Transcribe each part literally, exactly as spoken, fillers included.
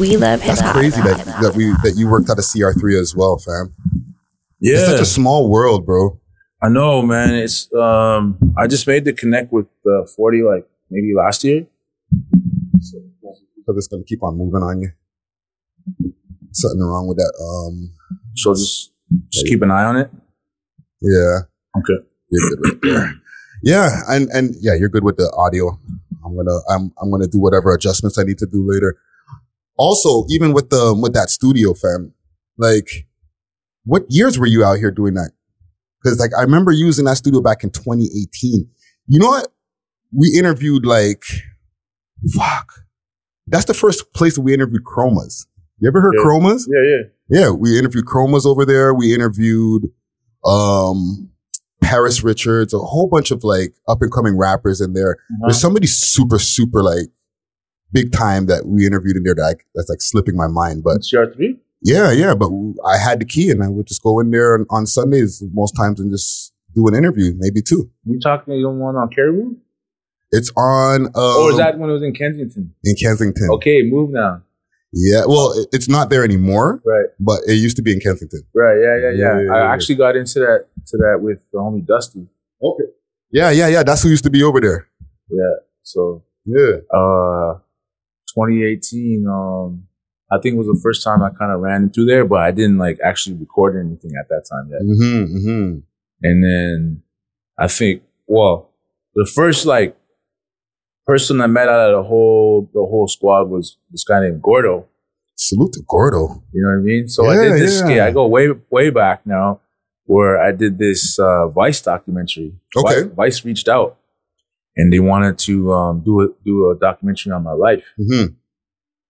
We love hip hop. That's crazy that, that we that you worked out of C R three as well, fam. Yeah, it's such a small world, bro. I know, man. It's um, I just made the connect with uh, forty, like maybe last year. So, so it's gonna keep on moving on you. Something wrong with that. Um, so just just keep an eye on it. Yeah. Okay. You're good right there. Yeah, and and yeah, you're good with the audio. I'm gonna I'm I'm gonna do whatever adjustments I need to do later. Also, even with the with that studio, fam, like, what years were you out here doing that? Because like I remember using that studio back in twenty eighteen. You know what? We interviewed like, fuck. That's the first place we interviewed Chromas. You ever heard yeah. Chromas? Yeah, yeah, yeah. We interviewed Chromas over there. We interviewed um, Paris Richards, a whole bunch of like up and coming rappers in there. Uh-huh. There's somebody super, super like big time that we interviewed in there that I, that's like slipping my mind. But C R three? Yeah, yeah. But I had the key and I would just go in there on, on Sundays most times and just do an interview, maybe two. You talking you don't want on Caribou? It's on. Um, oh, is that when it was in Kensington? In Kensington. Okay, move now. Yeah, well, it's not there anymore. Right. But it used to be in Kensington. Right. Yeah, yeah, yeah. yeah, yeah I yeah, actually yeah. got into that to that with the homie Dusty. Okay. Yeah, yeah, yeah. That's who used to be over there. Yeah. So yeah. Uh, twenty eighteen. Um, I think it was the first time I kind of ran into there, but I didn't like actually record anything at that time yet. Mm-hmm, mm-hmm. And then I think, well, the first like. person I met out of the whole the whole squad was this guy named Gordo. Salute to Gordo. You know what I mean? So yeah, I did this yeah. skit. I go way way back now, where I did this uh, Vice documentary. Okay. Vice, Vice reached out, and they wanted to um, do a do a documentary on my life. Mm-hmm.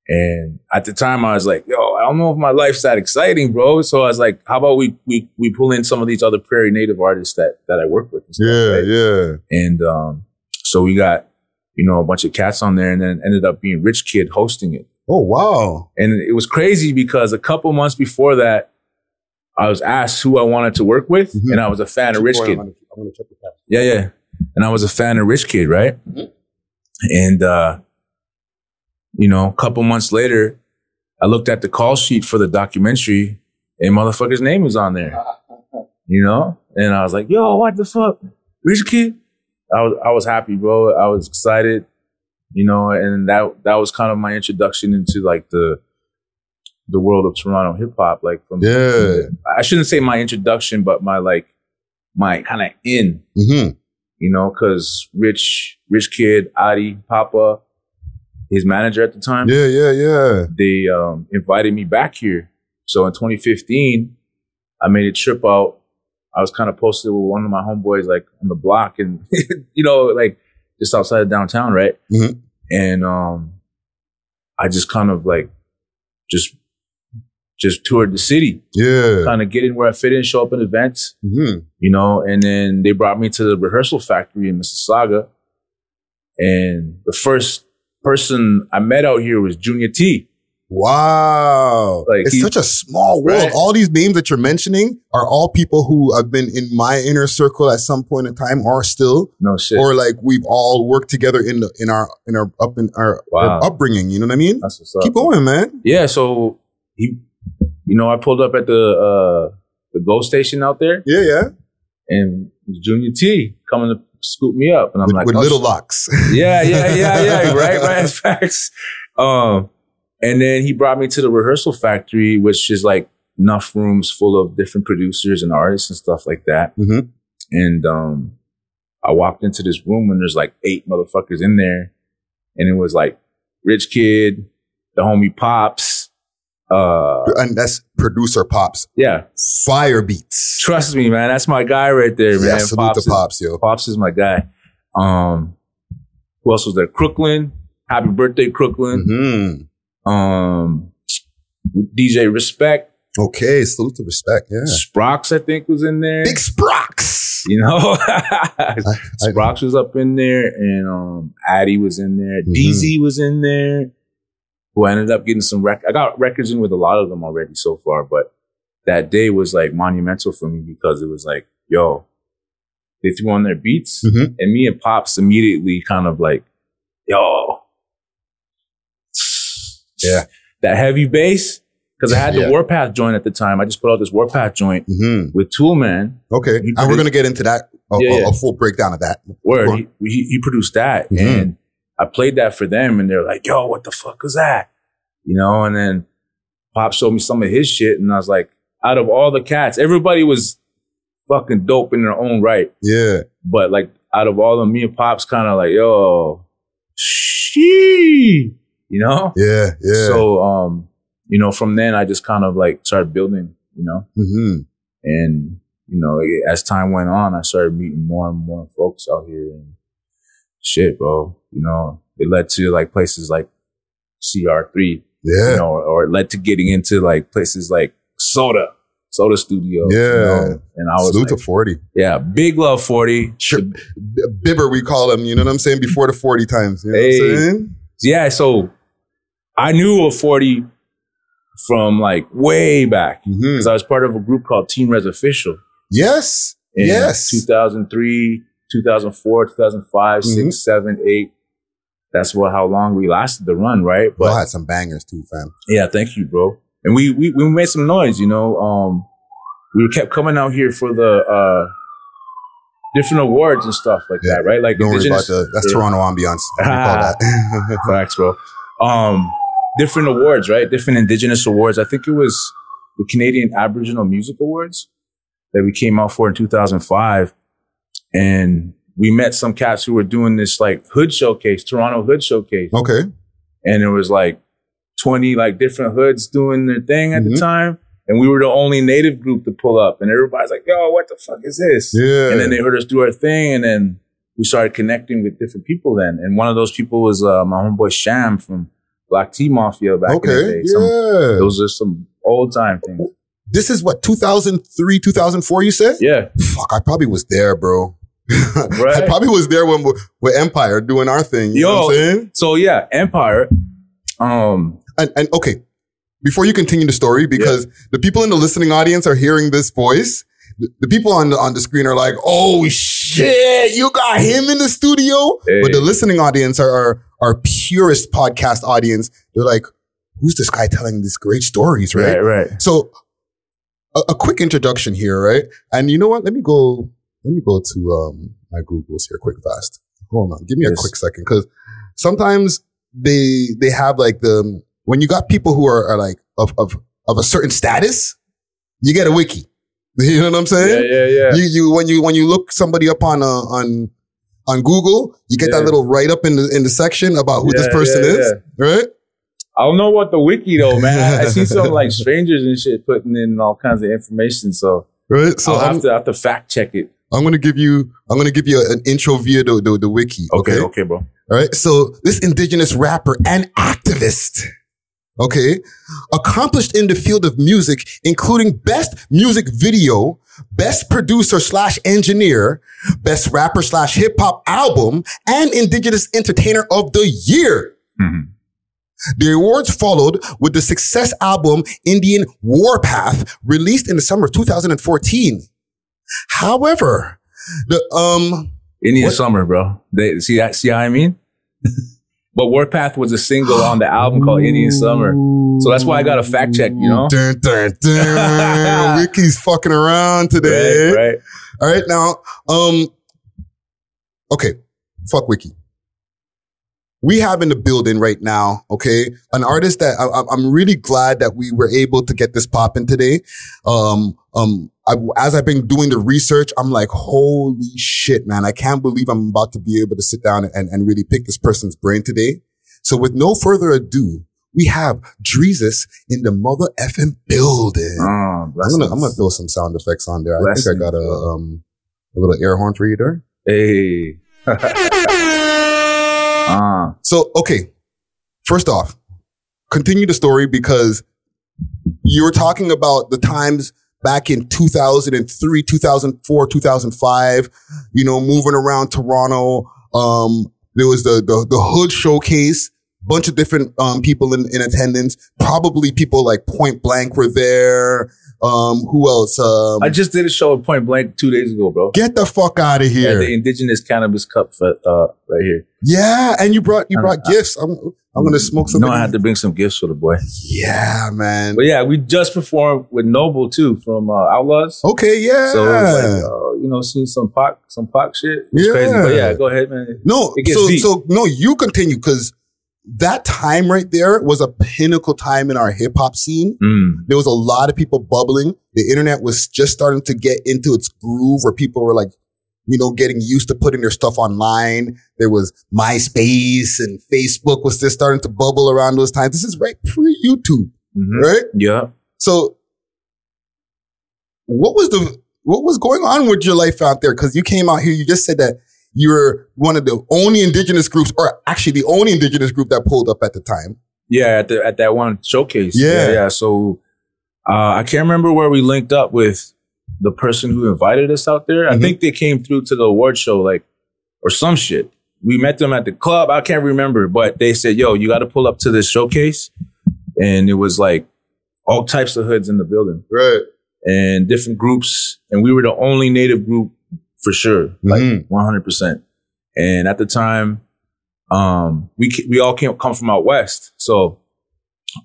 And at the time, I was like, "Yo, I don't know if my life's that exciting, bro." So I was like, "How about we we we pull in some of these other Prairie Native artists that that I work with?" And stuff, yeah, right? yeah. And um, so we got. You know, a bunch of cats on there, and then ended up being Rich Kidd hosting it. Oh, wow. And it was crazy because a couple months before that, I was asked who I wanted to work with, mm-hmm. and I was a fan of Rich Kid. I'm gonna check the cat. Yeah, yeah. And I was a fan of Rich Kid, right? Mm-hmm. And, uh, you know, a couple months later, I looked at the call sheet for the documentary, and motherfucker's name was on there, you know? And I was like, yo, what the fuck? Rich Kid? I was I was happy, bro. I was excited, you know, and that that was kind of my introduction into like the the world of Toronto hip hop. Like, from yeah, I shouldn't say my introduction, but my like my kind of in, mm-hmm. you know, because Rich Rich Kid, Adi, Papa, his manager at the time, yeah, yeah, yeah, they um, invited me back here. So in twenty fifteen, I made a trip out. I was kind of posted with one of my homeboys, like on the block, and you know, like just outside of downtown, right? Mm-hmm. And um, I just kind of like just just toured the city, yeah, kind of get in where I fit in, show up in events, mm-hmm. you know. And then they brought me to the Rehearsal Factory in Mississauga, and the first person I met out here was Junior T. Wow. Like it's such a small world. Right? All these names that you're mentioning are all people who have been in my inner circle at some point in time or still. No shit. Or like we've all worked together in the, in our in our up in our, wow. our upbringing, you know what I mean? That's what's up. Keep going, man. Yeah, so he you know, I pulled up at the uh the GO station out there. Yeah, yeah. And Junior T coming to scoop me up and I'm with, like with oh, little shit. Locks. Yeah, yeah, yeah, yeah, right, right, facts. Um And then he brought me to the Rehearsal Factory, which is like enough rooms full of different producers and artists and stuff like that. Mm-hmm. And um, I walked into this room and there's like eight motherfuckers in there. And it was like Rich Kid, the homie Pops. Uh, and that's producer Pops. Yeah. Fire beats. Trust me, man. That's my guy right there, man. Yeah, salute Pops to Pops, is, yo. Pops is my guy. Um, who else was there? Crooklyn. Happy birthday, Crooklyn. Mm-hmm. Um, D J Respect. Okay, salute to Respect. Yeah, Sprocks I think was in there. Big Sprocks, you know. I, Sprocks I, was up in there, and um, Addy was in there. Mm-hmm. D Z was in there. Who I ended up getting some rec. I got records in with a lot of them already so far, but that day was like monumental for me because it was like, yo, they threw on their beats, mm-hmm. and me and Pops immediately kind of like, yo. Yeah, that heavy bass. Because I had yeah. the Warpath joint at the time. I just put out this Warpath joint mm-hmm. with Toolman. Okay. And, and we're going to get into that, a, yeah. a, a full breakdown of that. Word. He, he, he produced that. Mm-hmm. And I played that for them. And they're like, yo, what the fuck was that? You know, and then Pop showed me some of his shit. And I was like, out of all the cats, everybody was fucking dope in their own right. Yeah. But like, out of all of them, me and Pop's kind of like, yo, shee, you know? Yeah, yeah. So, um, you know, from then I just kind of like started building, you know, mm-hmm. and, you know, as time went on, I started meeting more and more folks out here and shit, bro. You know, it led to like places like C R three, yeah, you know, or, or it led to getting into like places like Soda, Soda Studio. Yeah. You know? And I was salute like, to forty. Yeah. Big love forty. Sure. Bibber, we call him, you know what I'm saying? Before the forty times. You know hey. What I'm saying? Yeah. So I knew of forty from like way back because mm-hmm. I was part of a group called Team Res Official. Yes. In yes. two thousand three, two thousand four, two thousand five, mm-hmm. six, seven, eight. That's what how long we lasted the run, right? But I had some bangers too, fam. Yeah, thank you, bro. And we we we made some noise, you know. Um, we kept coming out here for the uh, different awards and stuff like yeah. that, right? Like don't worry about the, that's yeah. Toronto ambiance. Ah, facts, bro. Um. Different awards, right? Different Indigenous awards. I think it was the Canadian Aboriginal Music Awards that we came out for in two thousand five. And we met some cats who were doing this like hood showcase, Toronto hood showcase. Okay. And it was like twenty like different hoods doing their thing at mm-hmm. the time. And we were the only native group to pull up. And everybody's like, yo, what the fuck is this? Yeah. And then they heard us do our thing. And then we started connecting with different people then. And one of those people was uh, my homeboy Sham from Black Tea Mafia back okay, in the day. Some, yeah. Those are some old time things. This is what, two thousand three, two thousand four, you said? Yeah. Fuck, I probably was there, bro. Right? I probably was there when with Empire doing our thing. You Yo, know what I'm saying? So yeah, Empire. Um, and, and okay, before you continue the story, because yeah. the people in the listening audience are hearing this voice. The, the people on the, on the screen are like, oh shit, you got him in the studio? Hey. But the listening audience are... are our purest podcast audience, they're like, who's this guy telling these great stories, right? Right, right. So a, a quick introduction here, right? And you know what? Let me go, let me go to um, my Googles here quick fast. Hold on. Give me yes. a quick second. Cause sometimes they, they have like the, when you got people who are, are like of, of, of a certain status, you get a wiki. You know what I'm saying? Yeah, yeah, yeah. You, you, when you, when you look somebody up on, uh, on, on Google, you get yeah. that little write up in the in the section about who yeah, this person yeah, is, yeah. right? I don't know what the wiki though, man. I, I see some like strangers and shit putting in all kinds of information, so right. So I'll have to, I have to fact check it. I'm gonna give you I'm gonna give you a, an intro via the, the the wiki. Okay, okay, okay, bro. All right. So this Indigenous rapper and activist, okay, accomplished in the field of music, including best music video, best producer slash engineer, best rapper slash hip hop album, and Indigenous entertainer of the year. Mm-hmm. The awards followed with the success album Indian Warpath, released in the summer of two thousand fourteen. However, the um Indian what? Summer, bro. They see that? See how I mean? But Warpath was a single on the album called Indian Summer. So that's why I got a fact check, you know? Dun, dun, dun. Wiki's fucking around today. Right, right. All right, now, um, okay, fuck Wiki. We have in the building right now, okay, an artist that I, I'm really glad that we were able to get this popping today. Um, um, I, as I've been doing the research, I'm like, holy shit, man. I can't believe I'm about to be able to sit down and, and really pick this person's brain today. So with no further ado, we have Dreezus in the mother effing building. Oh, I'm gonna, I'm gonna throw some sound effects on there. Blessings. I think I got a, um, a little air horn for you there. Hey. uh. So, okay. First off, continue the story because you were talking about the times back in two thousand three, two thousand four, two thousand five, you know, moving around Toronto. Um, there was the, the, the hood showcase, bunch of different um people in, in attendance. Probably people like Point Blank were there. Um, who else? Um, I just did a show at Point Blank two days ago, bro. Get the fuck out of here! Yeah, the Indigenous Cannabis Cup for, uh, right here. Yeah, and you brought you brought I, gifts. I'm I'm gonna smoke some. No, I had to bring some gifts for the boy. Yeah, man. But yeah, we just performed with Noble too from uh, Outlaws. Okay, yeah. So it was like, uh, you know, see some pop, some pop shit. It's yeah, crazy, but yeah, go ahead, man. No, it gets so deep. so no, you continue because. That time right there was a pinnacle time in our hip hop scene. Mm. There was a lot of people bubbling. The internet was just starting to get into its groove where people were like, you know, getting used to putting their stuff online. There was MySpace and Facebook was just starting to bubble around those times. This is right pre-YouTube, mm-hmm. right? Yeah. So what was the, what was going on with your life out there? Cause you came out here, you just said that you're one of the only indigenous groups, or actually the only indigenous group that pulled up at the time. Yeah, at the, at that one showcase. Yeah. Yeah. yeah. So uh, I can't remember where we linked up with the person who invited us out there. Mm-hmm. I think they came through to the award show, like, or some shit. We met them at the club. I can't remember, but they said, yo, you got to pull up to this showcase. And it was like all types of hoods in the building. Right. And different groups. And we were the only native group. For sure, like mm-hmm. one hundred percent. And at the time, um, we we all came, come from out west. So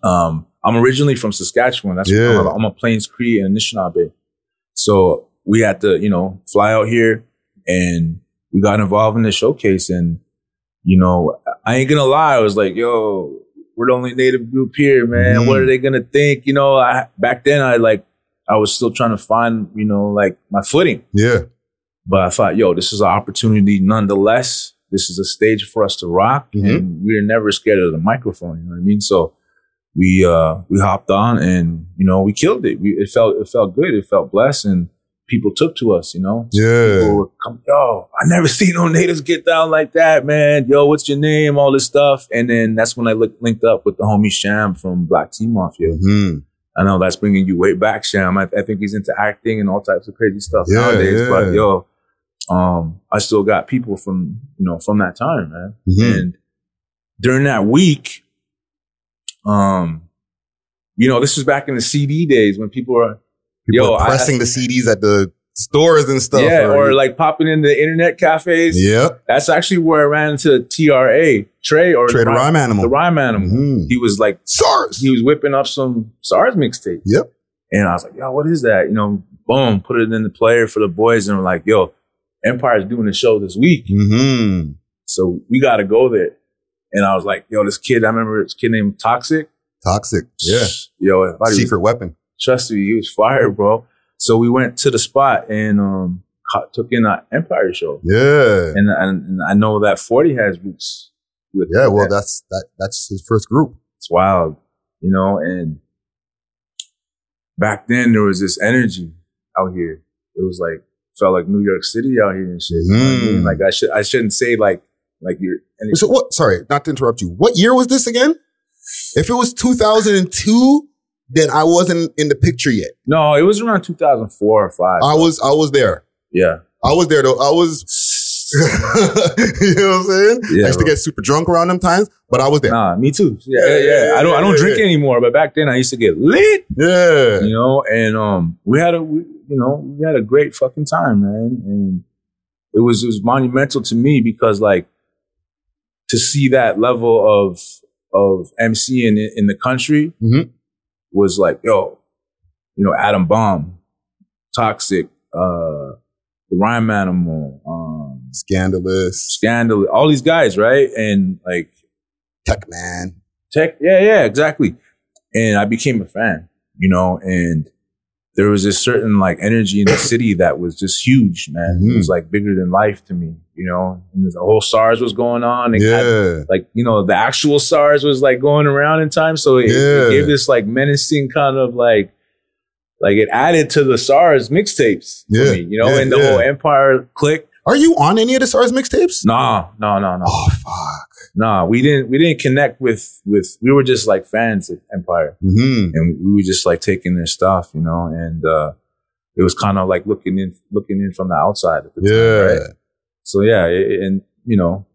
um, I'm originally from Saskatchewan. That's yeah. where I'm, I'm a Plains Cree and Anishinaabe. So we had to, you know, fly out here, and we got involved in the showcase. And you know, I ain't gonna lie, I was like, "Yo, we're the only native group here, man. Mm-hmm. What are they gonna think?" You know, I, back then I like I was still trying to find, you know, like my footing. Yeah. But I thought, yo, this is an opportunity nonetheless. This is a stage for us to rock. Mm-hmm. And we're never scared of the microphone. You know what I mean? So we uh, we hopped on and, you know, we killed it. We, it felt it felt good. It felt blessed. And people took to us, you know? Yeah. People were coming, yo, I never seen no natives get down like that, man. Yo, what's your name? All this stuff. And then that's when I look, linked up with the homie Sham from Black Team Mafia. Mm-hmm. I know that's bringing you way back, Sham. I, I think he's into acting and all types of crazy stuff yeah, nowadays. Yeah. But, yo. Um, I still got people from, you know, from that time, man. Mm-hmm. And during that week, um, you know, this was back in the C D days when people were, people yo, were pressing I, the C Ds at the stores and stuff. Yeah, or, or like popping in the internet cafes. Yeah. That's actually where I ran into T R A, Trey or Trey the Rhyme, Rhyme Animal. The Rhyme Animal. Mm-hmm. He was like, SARS. He was whipping up some SARS mixtape. Yep. And I was like, yo, what is that? You know, boom, put it in the player for the boys. And we're like, yo, Empire's doing a show this week. Mm-hmm. So we got to go there. And I was like, yo, this kid, I remember this kid named Toxic. Toxic, yeah. Yo, Secret was, Weapon. Trust me, he was fire, bro. So we went to the spot and um, caught, took in an Empire show. Yeah. And, and, and I know that forty has roots. With yeah, well, that. that's that, that's his first group. It's wild, you know. And back then, there was this energy out here. It was like, felt like New York City out here and shit. You know mm. what I mean? Like I should, I shouldn't say like, like you're. Anything. So what? Sorry, not to interrupt you. What year was this again? If it was two thousand two, then I wasn't in the picture yet. No, it was around two thousand four or five. I was, I was there. Yeah, I was there though. I was. You know what I'm saying? Yeah, I used bro. to get super drunk around them times, but I was there. Nah, me too. Yeah, yeah. yeah, yeah I don't, yeah, I don't yeah, drink yeah. anymore, but back then I used to get lit. Yeah, you know, and um, we had a. We, You know, we had a great fucking time, man. And it was it was monumental to me because, like, to see that level of of M C in in the country mm-hmm. was like, yo, you know, Adam Bomb, Toxic, uh, the Rhyme Animal, um, Scandalous, Scandalous, all these guys, right? And like Tech Man, Tech, yeah, yeah, exactly. And I became a fan, you know, and. There was this certain like energy in the city that was just huge, man. Mm-hmm. It was like bigger than life to me, you know, and the whole SARS was going on. And yeah. Had, like, you know, the actual SARS was like going around in time. So it, yeah. it gave this like menacing kind of like, like it added to the SARS mixtapes. Yeah. Me, you know, yeah, and the yeah. whole Empire clique. Are you on any of the SARS mixtapes? Nah, no, no, no. Oh, fuck. Nah, we didn't, we didn't connect with, with, we were just like fans of Empire mm-hmm. and we were just like taking their stuff, you know, and, uh, it was kind of like looking in, looking in from the outside at the yeah. time, right? So yeah. It, and you know,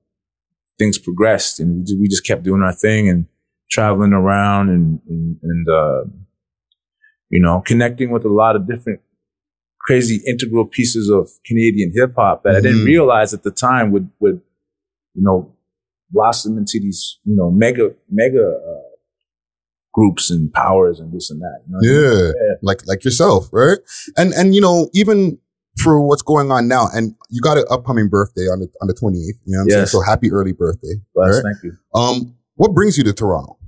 things progressed, and we just kept doing our thing and traveling around and, and, and uh, you know, connecting with a lot of different crazy integral pieces of Canadian hip hop that mm-hmm. I didn't realize at the time would, would, you know, blossom into these, you know, mega, mega, uh, groups and powers and this and that. You know what I mean? Yeah, like like yourself, right? And and you know, even for what's going on now, and you got an upcoming birthday on the on the twenty eighth. You know what I'm yes. saying? So happy early birthday. Yes, right? Thank you. Um, what brings you to Toronto?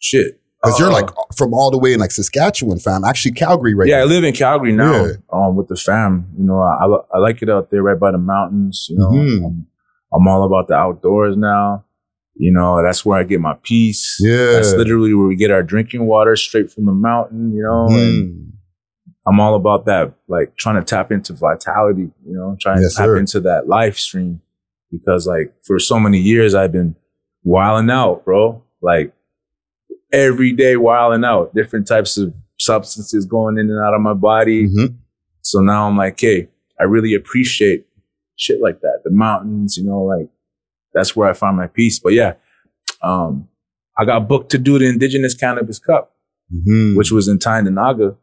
Shit, because you're like from all the way in like Saskatchewan, fam. Actually, Calgary, right? Yeah, now. I live in Calgary now. Yeah. Um, with the fam, you know, I, I I like it out there, right by the mountains. You know, mm-hmm. I'm, I'm all about the outdoors now. You know, that's where I get my peace. Yeah. That's literally where we get our drinking water straight from the mountain, you know. Mm. And I'm all about that, like trying to tap into vitality, you know, trying yes, to tap sir. into that life stream. Because like for so many years I've been wilding out, bro. Like every day wilding out, different types of substances going in and out of my body. Mm-hmm. So now I'm like, hey, I really appreciate shit like that. The mountains, you know, like that's where I find my peace. But yeah, um, I got booked to do the Indigenous Cannabis Cup, mm-hmm. which was in Tyendinaga,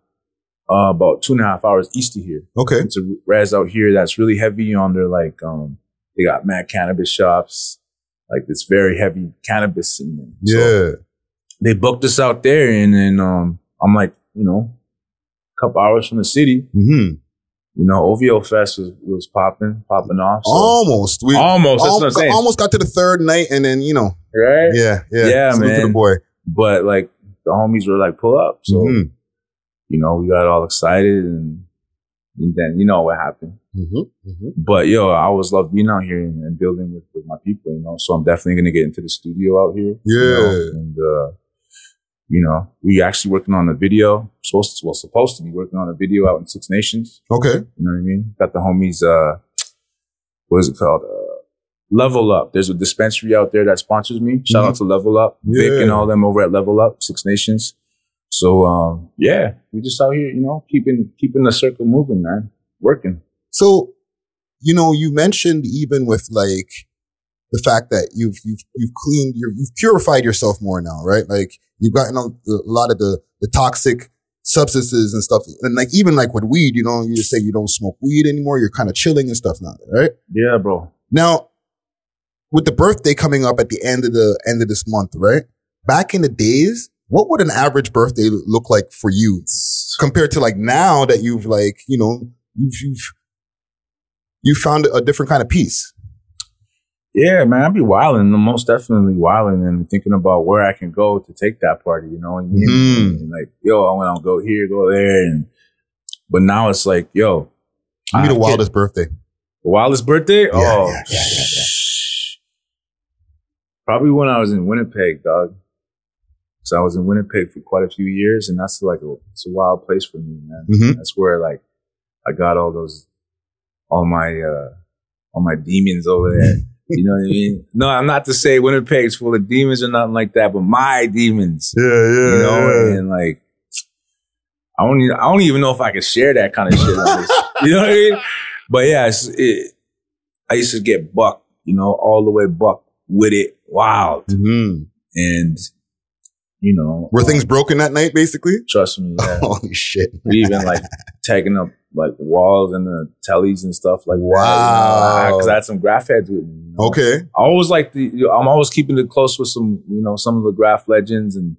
uh, about two and a half hours east of here. Okay. It's a res out here that's really heavy on their, like, um, they got mad cannabis shops. Like, it's very heavy cannabis in them. Yeah. So they booked us out there, and then um, I'm like, you know, a couple hours from the city. Mm-hmm. You know, O V O Fest was, was popping, popping off. So. Almost. We, almost. That's al- what I'm saying. Almost got to the third night and then, you know. Right? Yeah. Yeah, yeah, salute man. To the boy. But, like, the homies were like, pull up. So, mm-hmm. you know, we got all excited and, and then, you know, what happened. Mm-hmm. Mm-hmm. But, yo, I always love being out here and, and building with, with my people, you know. So, I'm definitely going to get into the studio out here. Yeah. You know? And, uh, you know, we actually working on a video. Supposed to, well, supposed to be working on a video out in Six Nations. Okay. You know what I mean? Got the homies, uh, what is it called? Uh, Level Up. There's a dispensary out there that sponsors me. Shout mm-hmm. out to Level Up. Yeah. Vic and all them over at Level Up, Six Nations. So, um, yeah, we just out here, you know, keeping, keeping the circle moving, man. Working. So, you know, you mentioned even with like the fact that you've, you've, you've cleaned your, you've purified yourself more now, right? Like, you've gotten a, a lot of the, the toxic substances and stuff. And like, even like with weed, you know, you just say you don't smoke weed anymore. You're kind of chilling and stuff now, right? Yeah, bro. Now, with the birthday coming up at the end of the end of this month, right? Back in the days, what would an average birthday look like for you compared to like now that you've like, you know, you've, you've, you found a different kind of peace? Yeah, man, I'd be wilding. I'm most definitely wilding and thinking about where I can go to take that party, you know? And, mm-hmm. and like, yo, I want to go here, go there. And But now it's like, yo. Give me the wildest birthday. The wildest birthday? Yeah, oh, yeah, yeah, yeah, yeah. Probably when I was in Winnipeg, dog. So I was in Winnipeg for quite a few years, and that's like, a, it's a wild place for me, man. Mm-hmm. That's where, like, I got all those, all my, uh, all my demons over there. You know what I mean? No, I'm not to say Winnipeg's full of demons or nothing like that, but my demons. Yeah, yeah. You know, yeah. and like, I don't, even, I don't even know if I can share that kind of shit. Like this. You know what I mean? But yeah, it's, it, I used to get bucked, you know, all the way bucked with it, wild. Mm-hmm. And, you know. Were um, things broken that night, basically? Trust me. Yeah. Holy shit. We even like tagging up like walls and the tellies and stuff like wow, because you know, I, I had some graph heads with me. You know? Okay, I always like the. You know, I'm always keeping it close with some, you know, some of the graph legends, and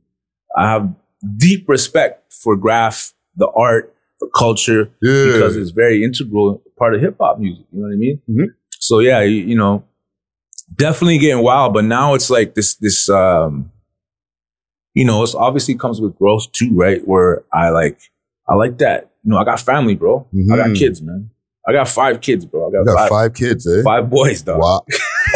I have deep respect for graph, the art, the culture, yeah. because it's very integral part of hip hop music. You know what I mean? Mm-hmm. So yeah, you, you know, definitely getting wild, but now it's like this, this, um, you know, it's obviously comes with growth too, right? Where I like, I like that. You know, I got family, bro. Mm-hmm. I got kids, man. I got five kids, bro. I got, got five, five kids, eh? Five boys, dog. Wow.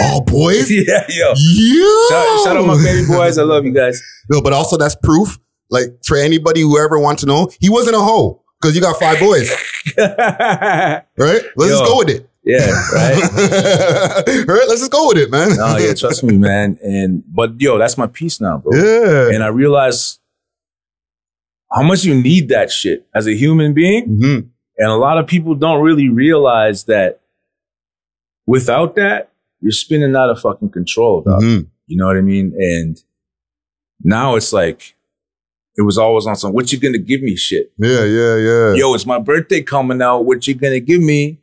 All boys? Yeah, yo. yo. Shout, shout out my baby boys. I love you guys. No, but also that's proof. Like, for anybody who ever wants to know, he wasn't a hoe because you got five boys. Right? Let's yo, just go with it. Yeah, right? Right? Let's just go with it, man. No, yeah, trust me, man. And But, yo, that's my peace now, bro. Yeah. And I realized how much you need that shit as a human being. Mm-hmm. And a lot of people don't really realize that without that, you're spinning out of fucking control, dog. Mm-hmm. You know what I mean? And now it's like, it was always on some, what you gonna give me shit? Yeah, yeah, yeah. Yo, it's my birthday coming out. What you gonna give me?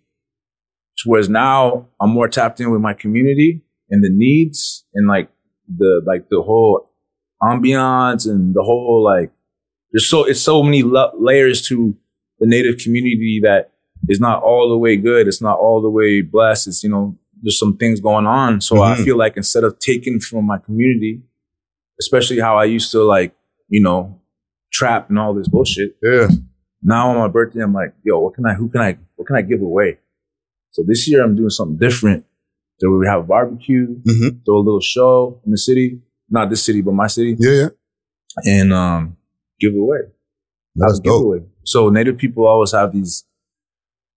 Whereas now I'm more tapped in with my community and the needs and like the like the whole ambiance and the whole like, there's so, it's so many lo- layers to the Native community that is not all the way good. It's not all the way blessed. It's, you know, there's some things going on. So mm-hmm. I feel like instead of taking from my community, especially how I used to like, you know, trap and all this bullshit. Yeah. Now on my birthday, I'm like, yo, what can I, who can I, what can I give away? So this year I'm doing something different. So we have a barbecue, mm-hmm. throw a little show in the city, not this city, but my city. Yeah, yeah. And um, give away. That's giveaway. So Native people always have these,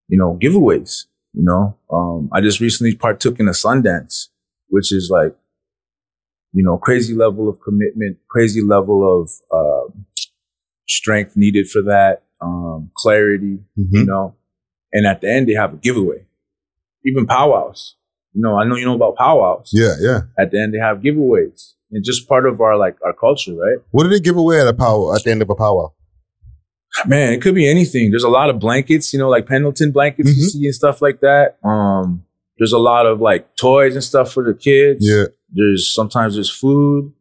you know, giveaways. You know, um, I just recently partook in a Sundance, which is like, you know, crazy level of commitment, crazy level of uh, strength needed for that, um, clarity, mm-hmm. you know. And at the end, they have a giveaway. Even powwows. You know, I know you know about powwows. Yeah, yeah. At the end, they have giveaways. It's just part of our, like, our culture, right? What do they give away at a powwow, at the end of a powwow? Man, it could be anything. There's a lot of blankets, you know, like Pendleton blankets mm-hmm. you see and stuff like that. Um, there's a lot of, like, toys and stuff for the kids. Yeah. There's sometimes there's food.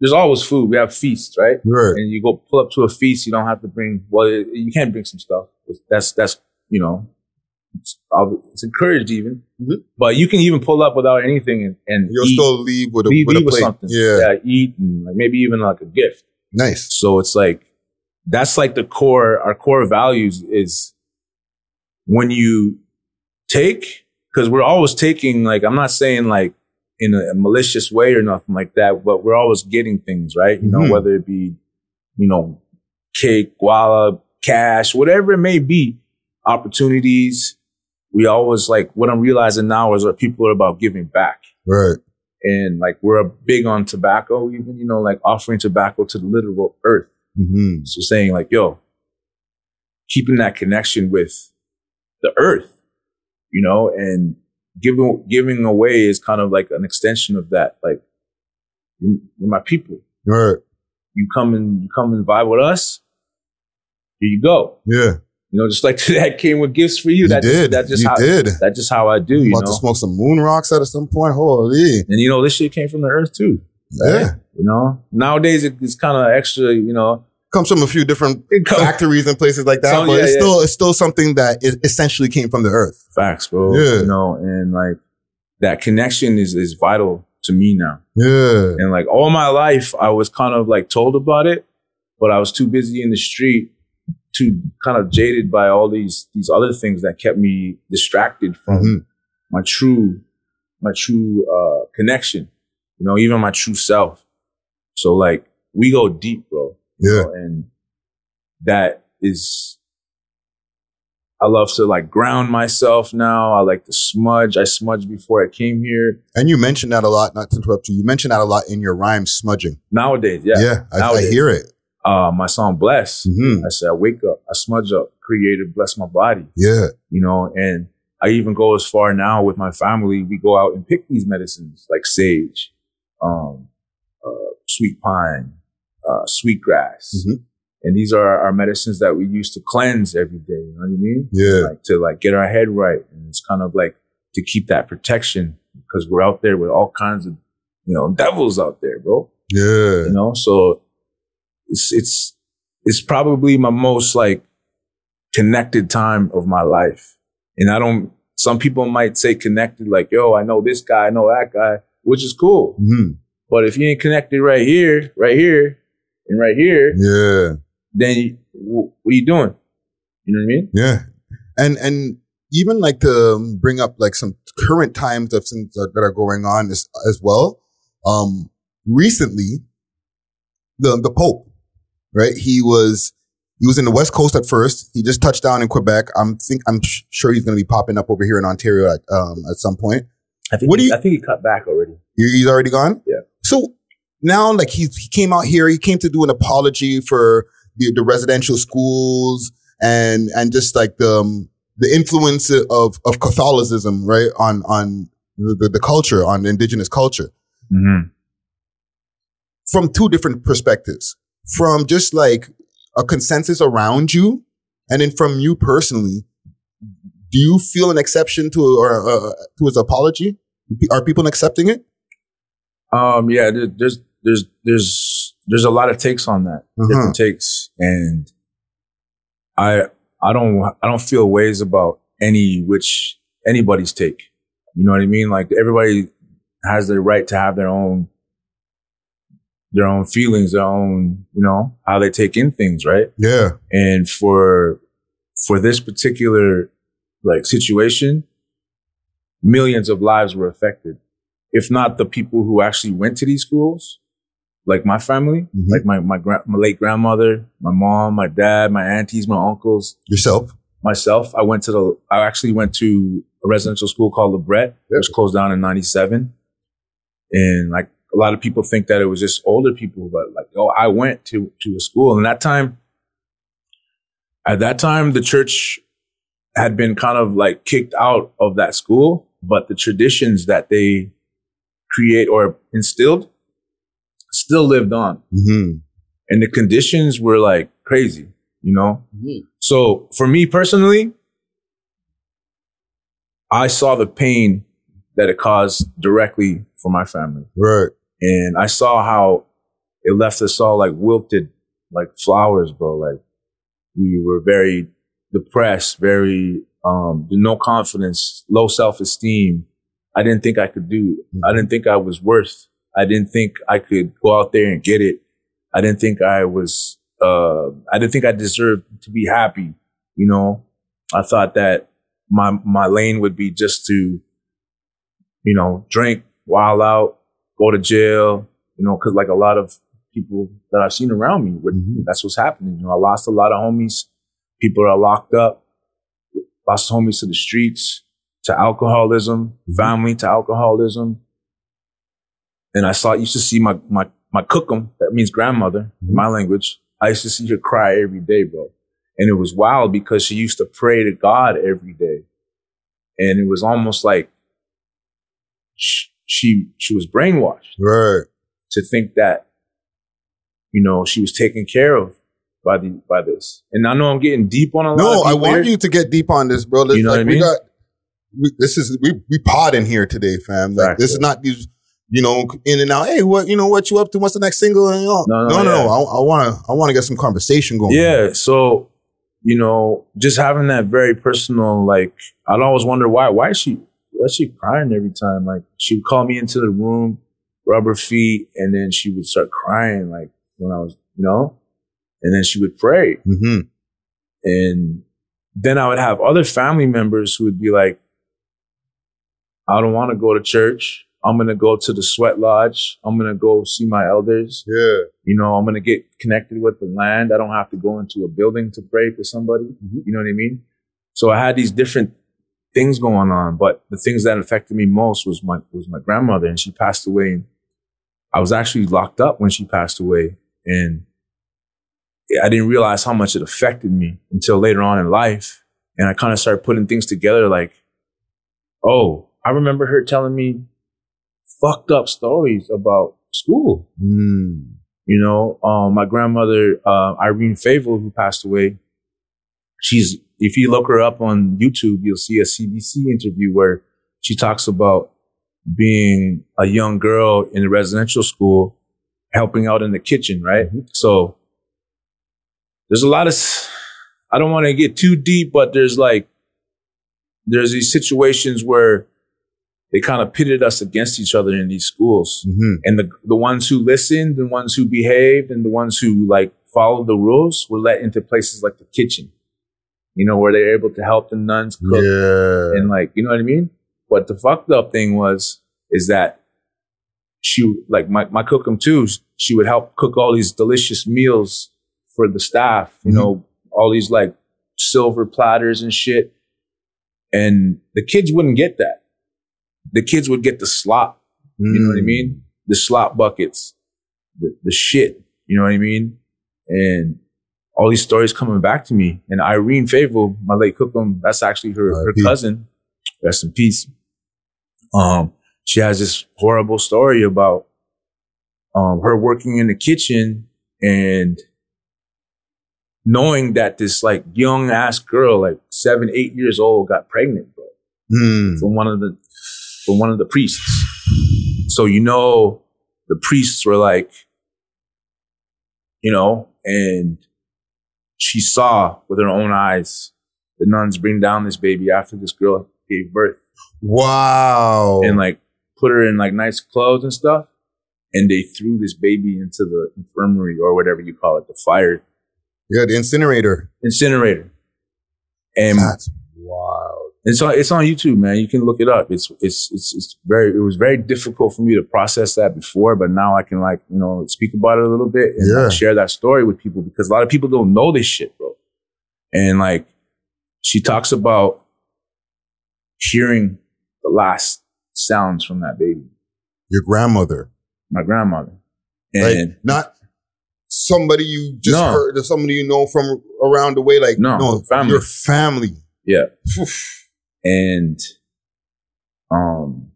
There's always food. We have feasts, right? Right. And you go pull up to a feast. You don't have to bring, well, you can bring some stuff. That's, that's you know, it's, it's encouraged even. Mm-hmm. But you can even pull up without anything and, and You'll eat. still leave with a, leave, with leave a plate. With something. Yeah. yeah. Eat and like maybe even like a gift. Nice. So it's like, that's like the core, our core values is when you take, because we're always taking, like, I'm not saying like, in a malicious way or nothing like that, but we're always getting things, right? You know, mm-hmm. whether it be, you know, cake, guava, cash, whatever it may be, opportunities. We always like, what I'm realizing now is that people are about giving back. Right. And like, we're big on tobacco, even, you know, like offering tobacco to the literal earth. Mm-hmm. So saying like, yo, keeping that connection with the earth, you know, and Giving giving away is kind of like an extension of that. Like, you're my people. Right. You come and you come and vibe with us. Here you go. Yeah. You know, just like today, I came with gifts for you. You that did. Just, that just you how, did. That's just how I do. I'm you about know? to smoke some moon rocks at some point. Holy. And you know, this shit came from the earth too. Right? Yeah. You know, nowadays it, it's kind of extra. You know, comes from a few different factories and places like that, so, but yeah, it's yeah. still it's still something that it essentially came from the earth. Facts, bro. Yeah. You know, and like that connection is, is vital to me now. Yeah. And like all my life, I was kind of like told about it, but I was too busy in the street, too kind of jaded by all these these other things that kept me distracted from mm-hmm. my true my true uh, connection. You know, even my true self. So like we go deep, bro. Yeah. You know, and that is, I love to like ground myself now. I like to smudge. I smudged before I came here. And you mentioned that a lot, not to interrupt you. You mentioned that a lot in your rhyme, smudging. Nowadays, yeah. Yeah, I, Nowadays, I hear it. Uh, my song, Bless. Mm-hmm. I said, I wake up, I smudge up, Creator, bless my body. Yeah. You know, and I even go as far now with my family. We go out and pick these medicines like sage, um, uh, sweet pine. Uh, sweetgrass, mm-hmm. and these are our medicines that we use to cleanse every day. You know what I mean? Yeah. Like, to like get our head right, and it's kind of like to keep that protection because we're out there with all kinds of, you know, devils out there, bro. Yeah. You know, so it's it's it's probably my most like connected time of my life, and I don't. Some people might say connected, like, yo, I know this guy, I know that guy, which is cool. Mm-hmm. But if you ain't connected right here, right here. And right here, yeah. Then you, w- what are you doing? You know what I mean? Yeah, and and even like to bring up like some current times of things that are going on as, as well. Um, recently, the the Pope, right? He was he was in the West Coast at first. He just touched down in Quebec. I'm think I'm sh- sure he's going to be popping up over here in Ontario at um at some point. I think. What he, do you? I think he cut back already. He's already gone. Yeah. So. Now, like, he, he came out here, he came to do an apology for the, the residential schools and, and just like the, um, the influence of, of Catholicism, right? On, on the, the culture, on Indigenous culture, mm-hmm. from two different perspectives, from just like a consensus around you, and then from you personally. Do you feel an exception to or uh, to his apology? Are people accepting it? Um, yeah, there's there's there's there's a lot of takes on that, uh-huh. different takes, and I I don't I don't feel ways about any which anybody's take. You know what I mean? Like, everybody has the right to have their own their own feelings, their own, you know, how they take in things, right? Yeah. And for for this particular, like, situation, millions of lives were affected. If not the people who actually went to these schools, like my family, mm-hmm. like my my, gra- my late grandmother, my mom, my dad, my aunties, my uncles. Yourself? Myself. I went to the, I actually went to a residential school called LeBret, yeah. which closed down in ninety-seven. And like, a lot of people think that it was just older people, but like, oh, I went to, to a school. And that time, at that time, the church had been kind of like kicked out of that school, but the traditions that they create or instilled still lived on. Mm-hmm. And the conditions were like crazy, you know? Mm-hmm. So for me personally, I saw the pain that it caused directly for my family. Right. And I saw how it left us all like wilted, like flowers, bro. Like, we were very depressed, very, um, no confidence, low self-esteem. I didn't think I could do, I didn't think I was worth. I didn't think I could go out there and get it. I didn't think I was, uh, I didn't think I deserved to be happy. You know, I thought that my, my lane would be just to, you know, drink, wild out, go to jail, you know, cause like a lot of people that I've seen around me, mm-hmm. that's what's happening. You know, I lost a lot of homies. People are locked up, lost homies to the streets, to alcoholism, family to alcoholism. And I saw, used to see my, my, my cookum, that means grandmother, mm-hmm. in my language. I used to see her cry every day, bro. And it was wild because she used to pray to God every day. And it was almost like she, she, she was brainwashed. Right. To think that, you know, she was taken care of by the by this. And I know I'm getting deep on a lot. No, I want you to get deep on this, bro. This, you know, like, what I mean? We got, we, this is we we pod in here today, fam. Like, exactly. This is not these, you know, in and out. Hey, what you know? What you up to? What's the next single? And all. No, no, no. no, yeah. no. I want to I want to get some conversation going. Yeah. On. So, you know, just having that very personal. Like, I'd always wonder why why is she why is she crying every time? Like, she would call me into the room, rub her feet, and then she would start crying. Like, when I was, you know. And then she would pray. Mm-hmm. And then I would have other family members who would be like, I don't want to go to church. I'm going to go to the sweat lodge. I'm going to go see my elders. Yeah. You know, I'm going to get connected with the land. I don't have to go into a building to pray for somebody. Mm-hmm. You know what I mean? So I had these different things going on, but the things that affected me most was my, was my grandmother, and she passed away. I was actually locked up when she passed away, and I didn't realize how much it affected me until later on in life. And I kind of started putting things together like, oh, I remember her telling me fucked up stories about school. Mm. You know, um, my grandmother, uh, Irene Favel, who passed away, she's, if you look her up on YouTube, you'll see a C B C interview where she talks about being a young girl in a residential school, helping out in the kitchen, right? Mm-hmm. So, there's a lot of, I don't want to get too deep, but there's like, there's these situations where they kind of pitted us against each other in these schools. Mm-hmm. And the, the ones who listened, the ones who behaved, and the ones who like followed the rules were let into places like the kitchen, you know, where they're able to help the nuns cook. Yeah. And like, you know what I mean? But the fucked up thing was, is that she, like my, my cookum too, she would help cook all these delicious meals for the staff, you know, mm-hmm. all these like silver platters and shit. And the kids wouldn't get that. The kids would get the slop. Mm. You know what I mean? The slop buckets, the, the shit, you know what I mean? And all these stories coming back to me. And Irene Favel, my late cookum, that's actually her, her cousin. Rest in peace. Um, she has this horrible story about um, her working in the kitchen and knowing that this like young ass girl, like seven, eight years old, got pregnant, bro, mm. from one of the from one of the priests. So you know, the priests were like, you know, and she saw with her own eyes the nuns bring down this baby after this girl gave birth. Wow. And like put her in like nice clothes and stuff. And they threw this baby into the infirmary or whatever you call it, the fire. Yeah, the incinerator. Incinerator. And that's wild. It's on it's on YouTube, man. You can look it up. It's it's it's it's very it was very difficult for me to process that before, but now I can like, you know, speak about it a little bit and yeah. like, share that story with people because a lot of people don't know this shit, bro. And like she talks about hearing the last sounds from that baby. Your grandmother. My grandmother. And like, not somebody you just no. heard or somebody you know from around the way, like no, no family. Your family. Yeah. And um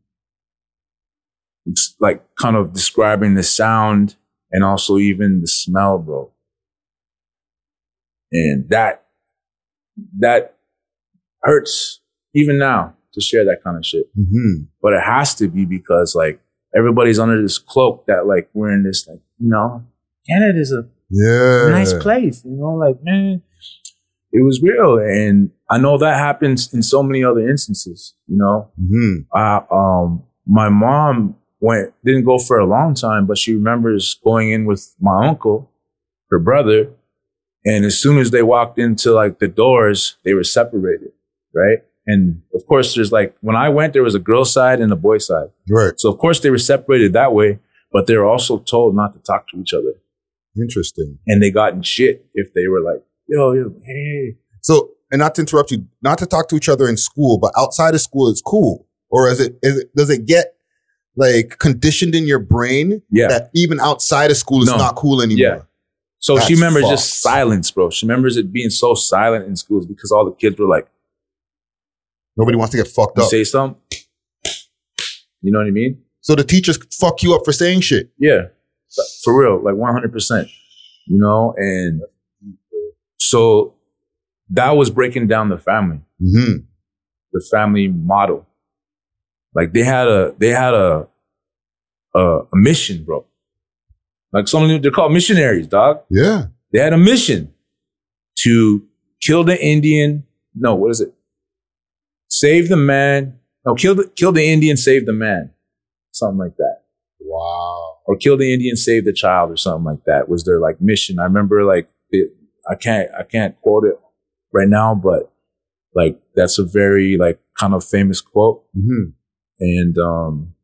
it's like kind of describing the sound and also even the smell, bro. And that that hurts even now to share that kind of shit. Mm-hmm. But it has to be because like everybody's under this cloak that like we're in this like, you know, Canada's a yeah. nice place, you know, like, man, it was real. And I know that happens in so many other instances, you know. Mm-hmm. Uh, um, my mom went, didn't go for a long time, but she remembers going in with my uncle, her brother, and as soon as they walked into like the doors, they were separated, right? And of course, there's like, when I went, there was a girl side and a boy side. Right. So of course they were separated that way, but they were also told not to talk to each other. Interesting. And they got in shit if they were like, yo, yo, hey. So, and not to interrupt you, not to talk to each other in school, but outside of school, it's cool. Or is it, is it does it get like conditioned in your brain yeah. that even outside of school, it's no. not cool anymore? Yeah. So That's she remembers fucked. just silence, bro. She remembers it being so silent in schools because all the kids were like, nobody wants to get fucked you up. Say something. You know what I mean? So the teachers fuck you up for saying shit. Yeah. For real. Like one hundred percent. You know? And so that was breaking down the family. Mm-hmm. The family model. Like they had a, they had a, a, a mission, bro. Like some, they're called missionaries, dog. Yeah. They had a mission to kill the Indian. No, what is it? Save the man. No, kill the, kill the Indian, save the man. Something like that. Wow. Or kill the Indian, save the child or something like that was their like mission. I remember like, it, I can't, I can't quote it right now, but like, that's a very like kind of famous quote. Mm-hmm. And, um,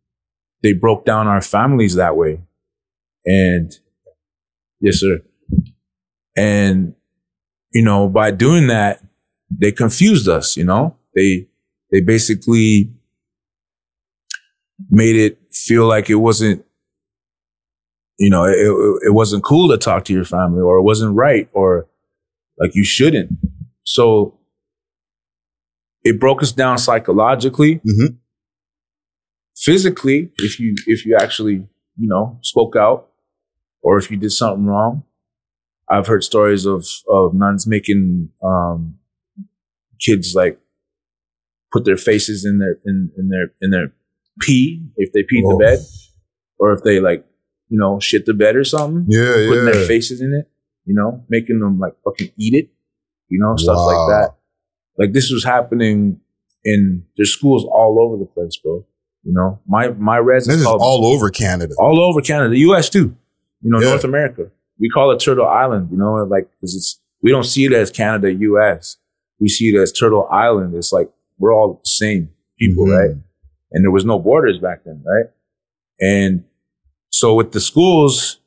they broke down our families that way. And yes, sir. And, you know, by doing that, they confused us, you know, they, They basically made it feel like it wasn't, you know, it, it wasn't cool to talk to your family or it wasn't right or like you shouldn't. So it broke us down psychologically, mm-hmm. physically, if you, if you actually, you know, spoke out or if you did something wrong. I've heard stories of, of nuns making um, kids like, put their faces in their in, in their in their pee if they peed Whoa. the bed, or if they like you know shit the bed or something. Yeah, putting yeah. their faces in it, you know, making them like fucking eat it, you know, stuff wow. like that. Like this was happening in there's schools all over the place, bro. You know, my my res is called, all over Canada, all over Canada, the U S too. You know, yeah. North America. We call it Turtle Island. You know, like because it's we don't see it as Canada, U S. We see it as Turtle Island. It's like we're all the same people, mm-hmm. right? And there was no borders back then, right? And so with the schools,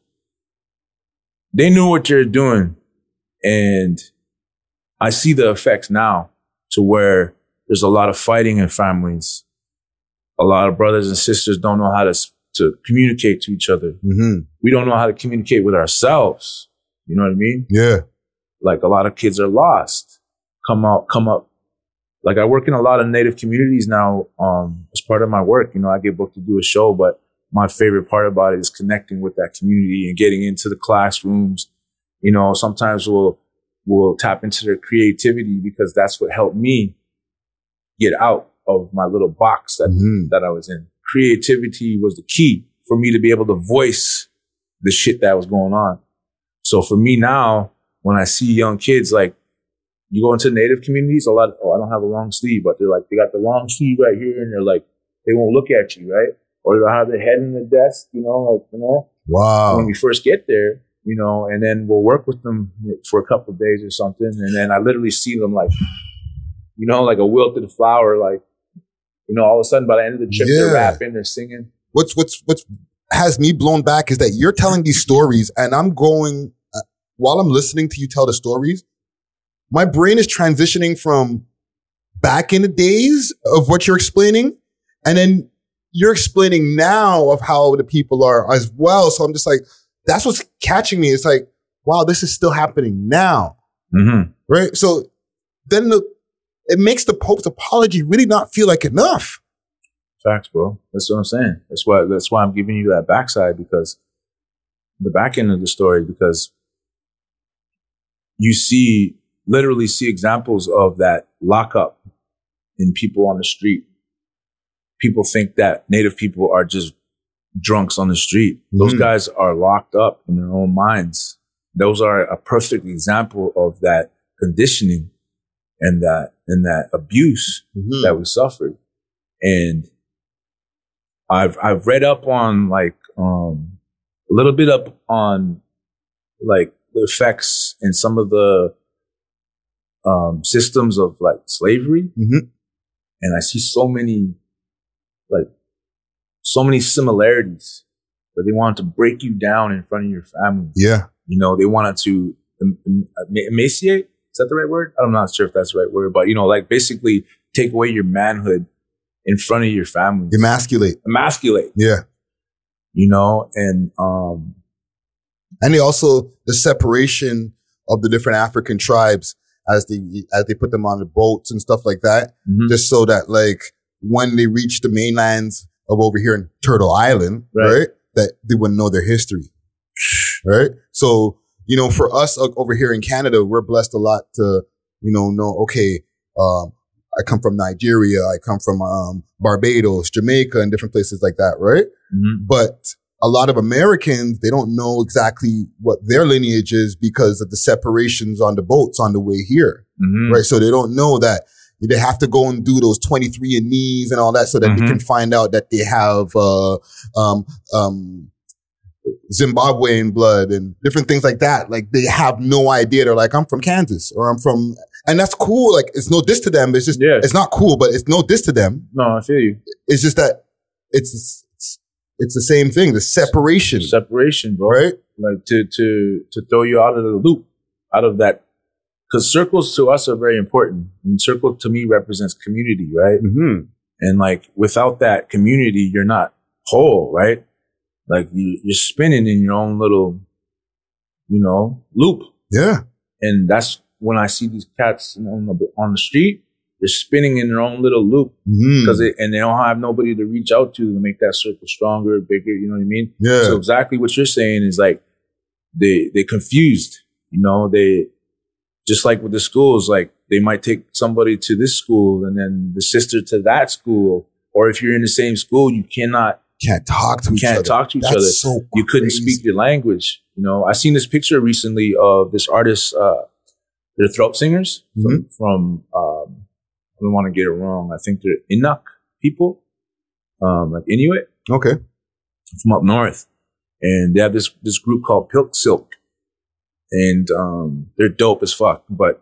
they knew what they were doing. And I see the effects now to where there's a lot of fighting in families. A lot of brothers and sisters don't know how to, to communicate to each other. Mm-hmm. We don't know how to communicate with ourselves. You know what I mean? Yeah. Like a lot of kids are lost, come out, come up, like I work in a lot of Native communities now um, as part of my work. You know, I get booked to do a show, but my favorite part about it is connecting with that community and getting into the classrooms. You know, sometimes we'll we'll tap into their creativity because that's what helped me get out of my little box that mm-hmm. that I was in. Creativity was the key for me to be able to voice the shit that was going on. So for me now, when I see young kids, like, you go into Native communities, a lot of, oh, I don't have a long sleeve, but they're like, they got the long sleeve right here, and they're like, they won't look at you, right? Or they'll have their head in the desk, you know, like, you know. Wow. When we first get there, you know, and then we'll work with them for a couple of days or something, and then I literally see them like, you know, like a wilted flower, like, you know, all of a sudden by the end of the trip, yeah. they're rapping, they're singing. What's, what's, what's has me blown back is that you're telling these stories, and I'm going, uh, while I'm listening to you tell the stories, my brain is transitioning from back in the days of what you're explaining, and then you're explaining now of how the people are as well. So I'm just like, that's what's catching me. It's like, wow, this is still happening now. Mm-hmm. Right? So then the, it makes the Pope's apology really not feel like enough. Facts, bro. That's what I'm saying. That's why, that's why I'm giving you that backside, because the back end of the story, because you see, literally see examples of that lockup in people on the street. People think that Native people are just drunks on the street. Mm-hmm. Those guys are locked up in their own minds. Those are a perfect example of that conditioning and that, and that abuse mm-hmm. that we suffered. And I've, I've read up on like, um, a little bit up on like the effects and some of the, um, systems of like slavery. Mm-hmm. And I see so many, like so many similarities, but they wanted to break you down in front of your family. Yeah. You know, they wanted to em- em- emaciate. Is that the right word? I'm not sure if that's the right word, but you know, like basically take away your manhood in front of your family. Emasculate. Emasculate. Yeah. You know, and, um, and they also the separation of the different African tribes, as they as they put them on the boats and stuff like that, mm-hmm. just so that like when they reach the mainlands of over here in Turtle Island, right, right that they wouldn't know their history, right? So you know, for us uh, over here in Canada, we're blessed a lot to you know know okay, um, I come from Nigeria, I come from um, Barbados, Jamaica, and different places like that, right? Mm-hmm. But a lot of Americans, they don't know exactly what their lineage is because of the separations on the boats on the way here, mm-hmm. right? So they don't know that they have to go and do those twenty-three and me's and all that so that mm-hmm. they can find out that they have uh, um, um, Zimbabwean blood and different things like that. Like they have no idea. They're like, I'm from Kansas or I'm from, and that's cool. Like it's no diss to them. It's just, yeah. it's not cool, but it's no diss to them. No, I feel you. It's just that it's, It's the same thing, the separation. Separation, bro. Right? Like to to to throw you out of the loop, out of that. Because circles to us are very important. And circle to me represents community, right? Mm-hmm. And like without that community, you're not whole, right? Like you, you're spinning in your own little, you know, loop. Yeah. And that's when I see these cats on the, on the street. They're spinning in their own little loop because mm. and they don't have nobody to reach out to to make that circle stronger, bigger. You know what I mean? Yeah. So exactly what you're saying is like they they confused. You know, they just like with the schools, like they might take somebody to this school and then the sister to that school, or if you're in the same school, you cannot can't talk to you each can't other. talk to each That's other. So crazy. You couldn't speak your language. You know, I seen this picture recently of this artist. Uh, they're throat singers mm-hmm. from. from um, I don't want to get it wrong. I think they're Inuk people, um, like Inuit. Okay. From up north. And they have this, this group called Pilk Silk. And um, they're dope as fuck. But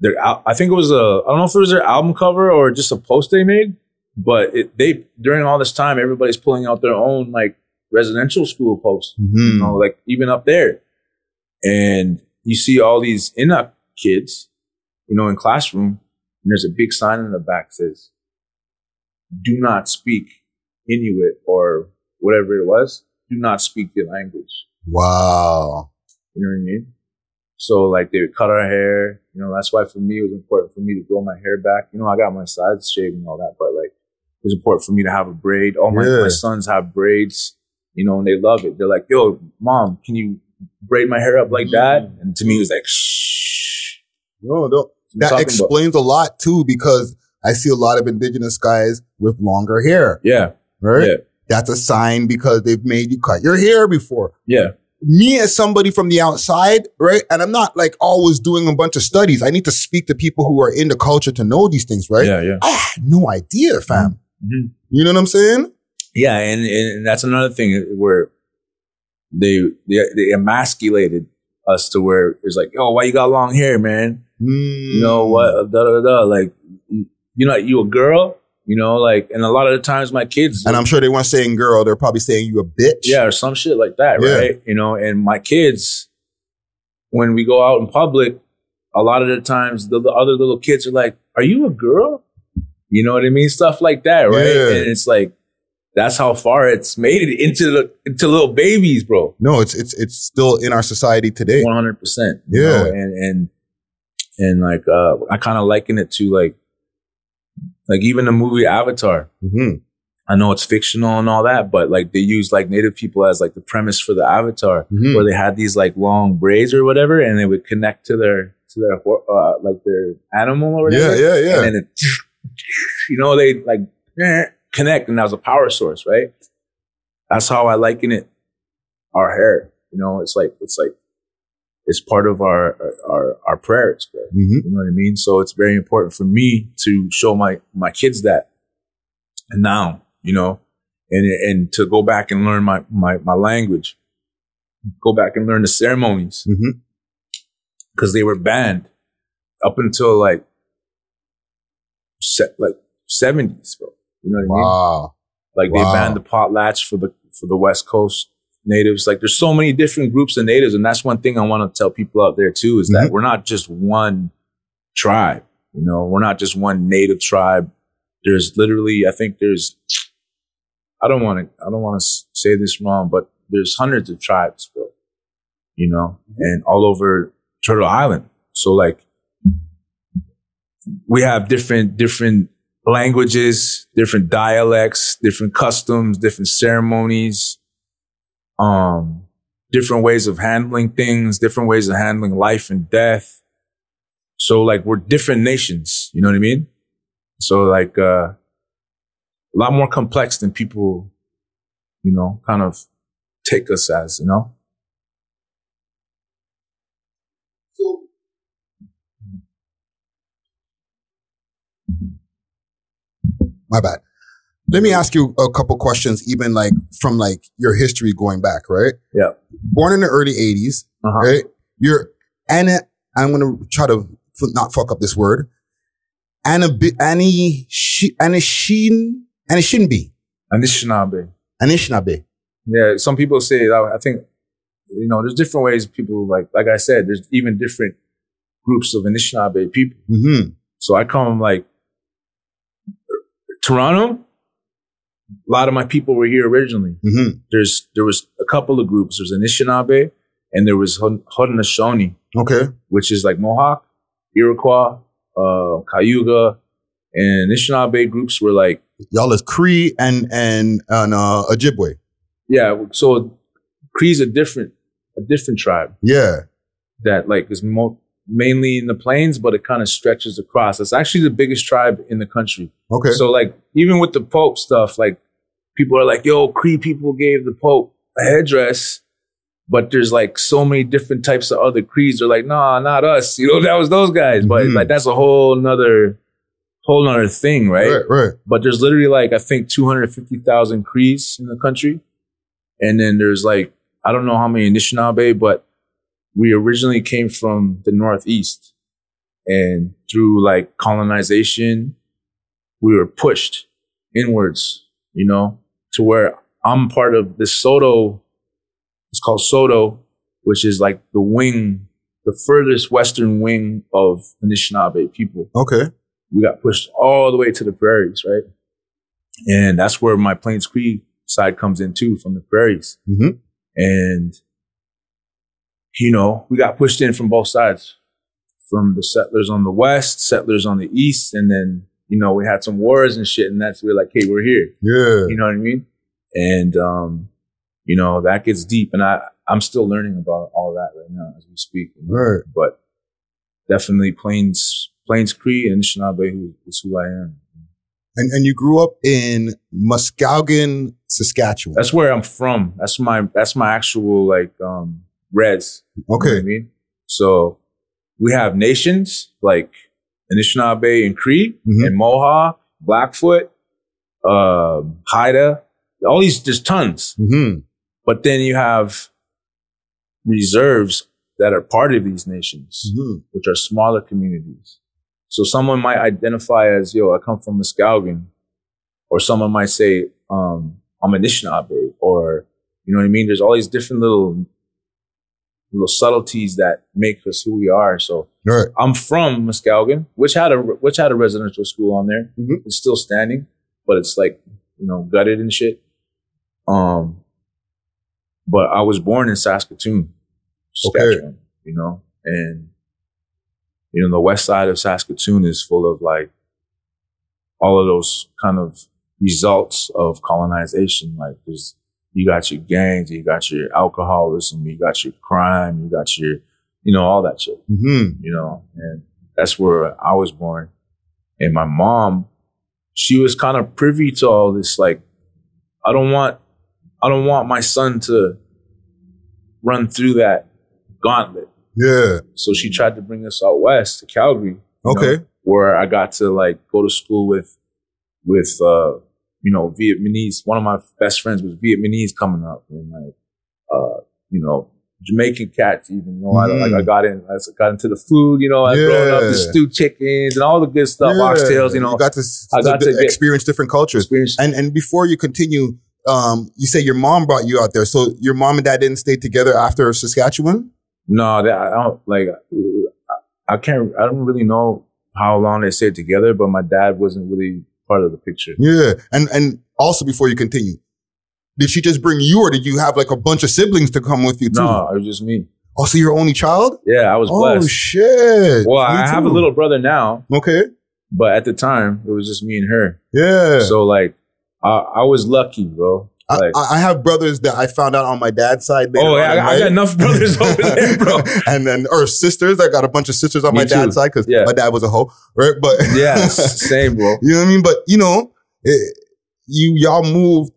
they're out, I think it was a, I don't know if it was their album cover or just a post they made. But it, they, during all this time, everybody's pulling out their own like residential school posts, mm-hmm. you know, like even up there. And you see all these Inuk kids, you know, in classroom. And there's a big sign in the back that says, do not speak Inuit or whatever it was. Do not speak your language. Wow. You know what I mean? So like they would cut our hair, you know, that's why for me it was important for me to grow my hair back. You know, I got my sides shaved and all that, but like it was important for me to have a braid. All my, yeah. my sons have braids, you know, and they love it. They're like, yo, mom, can you braid my hair up like that? And to me it was like, shh. No, no. That explains about. a lot too, because I see a lot of Indigenous guys with longer hair. Yeah. Right? Yeah. That's a sign because they've made you cut your hair before. Yeah. Me as somebody from the outside, right? And I'm not like always doing a bunch of studies. I need to speak to people who are in the culture to know these things, right? Yeah, yeah. I had no idea, fam. Mm-hmm. You know what I'm saying? Yeah, and, and that's another thing where they, they they emasculated us to where it's like, oh, why you got long hair, man? Mm. You know what? Da da da. Like, you know, you a girl. You know, like, and a lot of the times my kids... And I'm sure they weren't saying girl, they're probably saying you a bitch. Yeah, or some shit like that, yeah. right? You know, and my kids, when we go out in public, a lot of the times the, the other little kids are like, are you a girl? You know what I mean? Stuff like that, right? Yeah. And it's like, that's how far it's made it into, the, into little babies, bro. No, it's it's it's still in our society today. one hundred percent. Yeah. Know? And, and, and like, uh, I kind of liken it to like, Like even the movie Avatar, mm-hmm. I know it's fictional and all that, but like they use like Native people as like the premise for the Avatar, mm-hmm. where they had these like long braids or whatever, and they would connect to their to their uh, like their animal or whatever. Yeah, yeah, yeah. And then it, you know, they like connect, and that was a power source, right? That's how I liken it. Our hair, you know, it's like it's like it's part of our our, our prayers, bro. Mm-hmm. You know what I mean? So it's very important for me to show my, my kids that. And now, you know, and and to go back and learn my, my, my language, go back and learn the ceremonies, mm-hmm. because they were banned up until like se- like seventies, bro. You know what wow. I mean? Like wow. they banned the potlatch for the for the West Coast Natives. Like there's so many different groups of natives, and that's one thing I want to tell people out there too, is that mm-hmm. we're not just one tribe, you know, we're not just one native tribe. There's literally, I think there's, I don't want to, I don't want to say this wrong, but there's hundreds of tribes, bro, you know, mm-hmm. and all over Turtle Island. So like we have different, different languages, different dialects, different customs, different ceremonies, Um, different ways of handling things, different ways of handling life and death. So like we're different nations, you know what I mean? So like uh, a lot more complex than people, you know, kind of take us as, you know? So, my bad. Let me ask you a couple questions, even like from like your history going back, right? Yeah. Born in the early eighties, uh-huh. right? You're Anna, I'm going to try to f- not fuck up this word. Anna, Annie, she, Anishin, Anishinaabe. Anishinaabe. Anishinaabe. Yeah. Some people say that. I think, you know, there's different ways people like, like I said, there's even different groups of Anishinaabe people. Mm-hmm. So I call them like Toronto. A lot of my people were here originally. Mm-hmm. There's there was a couple of groups. There's Anishinaabe and there was Haudenosaunee. Okay, which is like Mohawk, Iroquois, uh, Cayuga, and Anishinaabe groups were like y'all is Cree and and and uh, Ojibwe. Yeah, so Cree's a different a different tribe. Yeah, that like is mo- mainly in the plains, but it kind of stretches across. It's actually the biggest tribe in the country. Okay, so like even with the Pope stuff, like. People are like, yo, Cree people gave the Pope a headdress, but there's like so many different types of other Crees. They're like, nah, not us. You know, that was those guys. But mm-hmm. like that's a whole nother, whole nother thing, right? Right, right. But there's literally like, I think two hundred fifty thousand Crees in the country. And then there's like, I don't know how many Anishinaabe, but we originally came from the Northeast. And through like colonization, we were pushed inwards, you know? To where I'm part of this Soto, it's called Soto, which is like the wing, the furthest western wing of Anishinaabe people. Okay. We got pushed all the way to the prairies, right? And that's where my Plains Cree side comes in too, from the prairies. Mm-hmm. And you know, we got pushed in from both sides, from the settlers on the west, settlers on the east, and then, you know, we had some wars and shit, and that's we're like, hey, we're here. Yeah. You know what I mean? And, um, you know, that gets deep, and I, I'm still learning about all that right now as we speak. Right. But definitely Plains, Plains Cree and Anishinaabe is who I am. And and you grew up in Muskalgan, Saskatchewan. That's where I'm from. That's my that's my actual like um res. Okay. You know what I mean? So we have nations like Anishinaabe and Cree, mm-hmm. and Mohawk, Blackfoot, uh, Haida. All these, there's tons. Mm-hmm. But then you have reserves that are part of these nations, mm-hmm. which are smaller communities. So someone might identify as, yo, I come from Muskalgan, or someone might say, um, I'm Anishinaabe, or, you know what I mean? There's all these different little little subtleties that make us who we are. So right. I'm from Muskalgan, which had a which had a residential school on there. Mm-hmm. It's still standing, but it's like, you know, gutted and shit. Um, but I was born in Saskatoon, Saskatchewan, okay. you know, and you know, the west side of Saskatoon is full of like all of those kind of results of colonization. Like there's, you got your gangs, you got your alcoholism, you got your crime, you got your, you know, all that shit, mm-hmm. you know, and that's where I was born. And my mom, she was kind of privy to all this. Like, I don't want, I don't want my son to run through that gauntlet. Yeah. So she tried to bring us out west to Calgary. Okay. Know, where I got to like go to school with, with, uh, you know, Vietnamese. One of my best friends was Vietnamese coming up, and like, uh, you know, Jamaican cats even, you know, mm. I, like I got in, I got into the food, you know, I yeah. growing up, the stew chickens and all the good stuff, yeah. oxtails, you know. You got to, I got to, to experience get, different cultures. Experience. And, and before you continue, um, you say your mom brought you out there. So your mom and dad didn't stay together after Saskatchewan? No, that, I don't like. I can't. I don't really know how long they stayed together, but my dad wasn't really part of the picture. Yeah, and and also before you continue, did she just bring you, or did you have like a bunch of siblings to come with you too? No, it was just me. Oh, so you're only child? Yeah, I was blessed. Oh shit! Well, me I too. have a little brother now. Okay, but at the time it was just me and her. Yeah. So like, I, I was lucky, bro. Like, I, I have brothers that I found out on my dad's side. Later oh, yeah, on, I, right? I got enough brothers over there, bro. And then, or sisters. I got a bunch of sisters on Me my too. dad's side because yeah. my dad was a hoe, right? But yeah, same, bro. You know what I mean? But you know, it, you y'all moved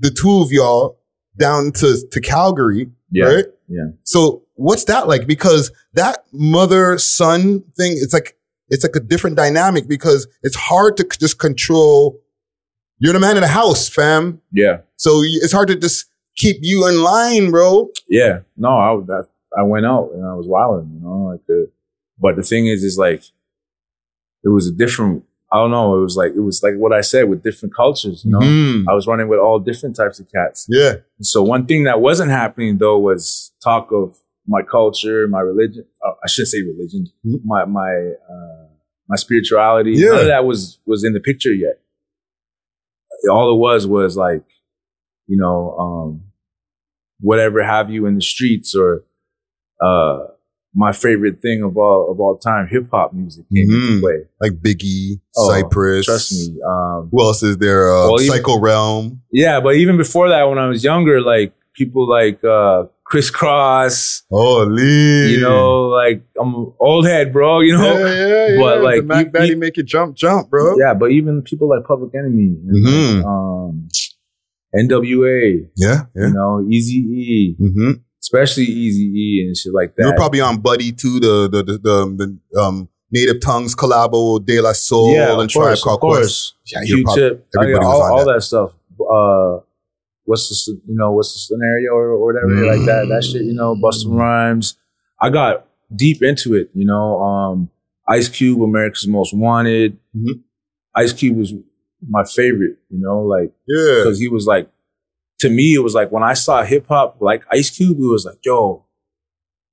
the two of y'all down to to Calgary, yeah, right? Yeah. So what's that like? Because that mother son thing, it's like it's like a different dynamic because it's hard to c- just control. You're the man in the house, fam. Yeah. So it's hard to just keep you in line, bro. Yeah. No, I, I, I went out and I was wilding, you know. Like the, but the thing is, is like, it was a different, I don't know. It was like, it was like what I said with different cultures, you know. Mm. I was running with all different types of cats. Yeah. And so one thing that wasn't happening though was talk of my culture, my religion. Oh, I shouldn't say religion. Mm-hmm. My, my, uh, my spirituality. Yeah. None of that was, was in the picture yet. All it was was like, you know, um, whatever have you in the streets, or uh, my favorite thing of all of all time, hip hop music came mm-hmm. into play, like Biggie, oh, Cypress. Trust me. Um, who else is there? Uh, well, Psycho even, Realm. Yeah, but even before that, when I was younger, like people like uh, Criss Cross. Oh, Lee. You know, like I'm an old head, bro. You know, yeah, yeah, yeah. But like, the Mac Daddy make you jump, jump, bro. Yeah, but even people like Public Enemy, and mm-hmm. um, N W A. Yeah, yeah. You know, Eazy-E, mm-hmm. especially Eazy-E and shit like that. You're probably on Buddy too, the the the, the, the um, Native Tongues collabo, De La Soul, yeah, and Tribe Called Quest. Yeah, you're probably, everybody I mean, all, was on all that. that stuff. Uh, What's the, you know, what's the scenario or, or whatever, mm. like that, that shit, you know, Busta Rhymes. I got deep into it, you know, um, Ice Cube, America's Most Wanted. Mm-hmm. Ice Cube was my favorite, you know, like, yeah, because he was like, to me, it was like when I saw hip hop, like Ice Cube, it was like, yo,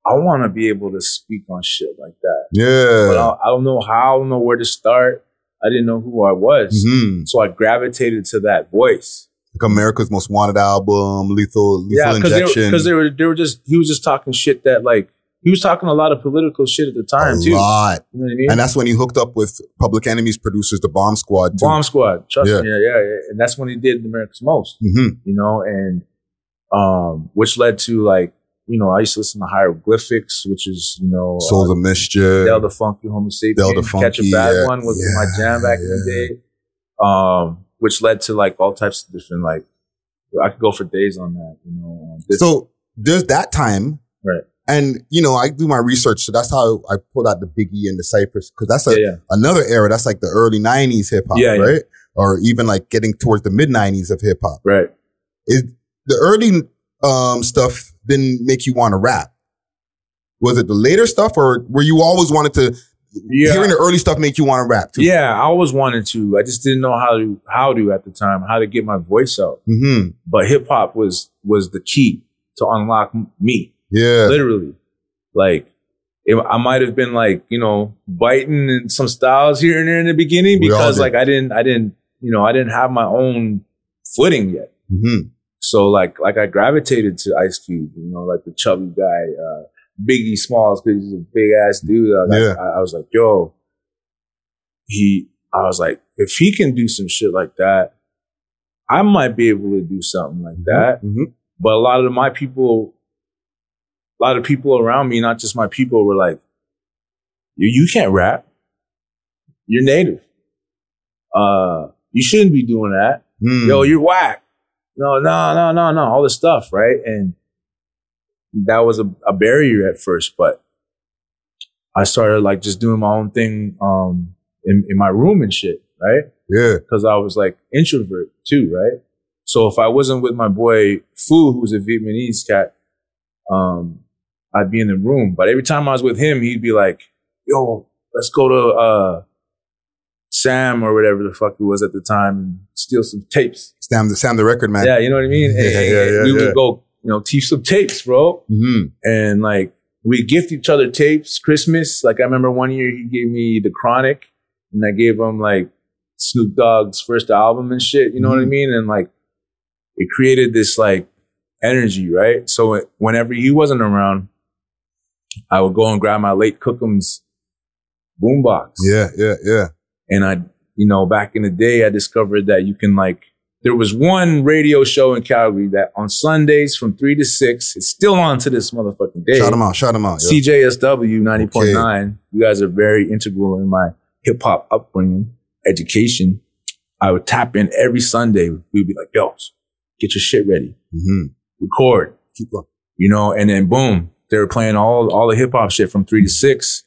I want to be able to speak on shit like that. Yeah. But I, I don't know how, I don't know where to start. I didn't know who I was. Mm-hmm. So I gravitated to that voice. like America's Most Wanted album, Lethal, Lethal yeah, Injection. Because they were, they were, they were just, he was just talking shit that like, he was talking a lot of political shit at the time, a too. A lot. You know what I mean? And that's when he hooked up with Public Enemy's producers, the Bomb Squad. Too. Bomb Squad. Trust yeah. me. Yeah, yeah, yeah. And that's when he did America's Most, mm-hmm. you know, and um, which led to like, you know, I used to listen to Hieroglyphics, which is, you know. Soul uh, the Mischief. Del the Funky, Homo Sapiens. Catch a Bad yeah, One was yeah, my jam back yeah. in the day. Um, which led to like all types of different, like, I could go for days on that, you know. This, so there's that time. Right. And, you know, I do my research. So that's how I pulled out the Biggie and the Cypress. Cause that's a, yeah, yeah. another era. That's like the early nineties hip hop, yeah, right? Yeah. Or even like getting towards the mid nineties of hip hop. Right. It, the early um, stuff didn't make you want to rap. Was it the later stuff or were you always wanted to, yeah. hearing the early stuff make you want to rap too? Yeah, I always wanted to. I just didn't know how to, how to at the time, how to get my voice out. Mm-hmm. But hip hop was, was the key to unlock me. Yeah, literally, like it, I might have been like, you know, biting in some styles here and there in the beginning because like I didn't, I didn't, you know, I didn't have my own footing yet. Mm-hmm. So like, like I gravitated to Ice Cube, you know, like the chubby guy, uh, Biggie Smalls, because he's a big ass dude. I, like, yeah. I, I was like, yo, he, I was like, if he can do some shit like that, I might be able to do something like that. Mm-hmm. But a lot of my people. A lot of people around me, not just my people, were like, you, you can't rap. You're native. Uh, you shouldn't be doing that. Mm. Yo, you're whack. No, no, no, no, no. All this stuff, right? And that was a, a barrier at first, but I started like just doing my own thing um, in, in my room and shit, right? Yeah. Because I was like introvert too, right? So if I wasn't with my boy Fu, who's a Vietnamese cat, um, I'd be in the room, but every time I was with him, he'd be like, yo, let's go to, uh, Sam or whatever the fuck it was at the time and steal some tapes. Sam the, Sam the record man. Yeah. You know what I mean? And, yeah, yeah, yeah, we yeah. would go, you know, teach some tapes, bro. Mm-hmm. And like, we gift each other tapes, Christmas. Like I remember one year he gave me The Chronic and I gave him like Snoop Dogg's first album and shit. You know mm-hmm. what I mean? And like, it created this like, energy, right? So whenever he wasn't around, I would go and grab my late Cookham's boombox. Yeah, yeah, yeah. And I, you know, back in the day, I discovered that you can like, there was one radio show in Calgary that on Sundays from three to six, it's still on to this motherfucking day. Shout them out, shout them out. Yo. C J S W ninety point nine. Okay. You guys are very integral in my hip hop upbringing, education. I would tap in every Sunday. We'd be like, yo, get your shit ready. Mm-hmm. Record, keep up, you know, and then boom, they were playing all all the hip hop shit from three to six.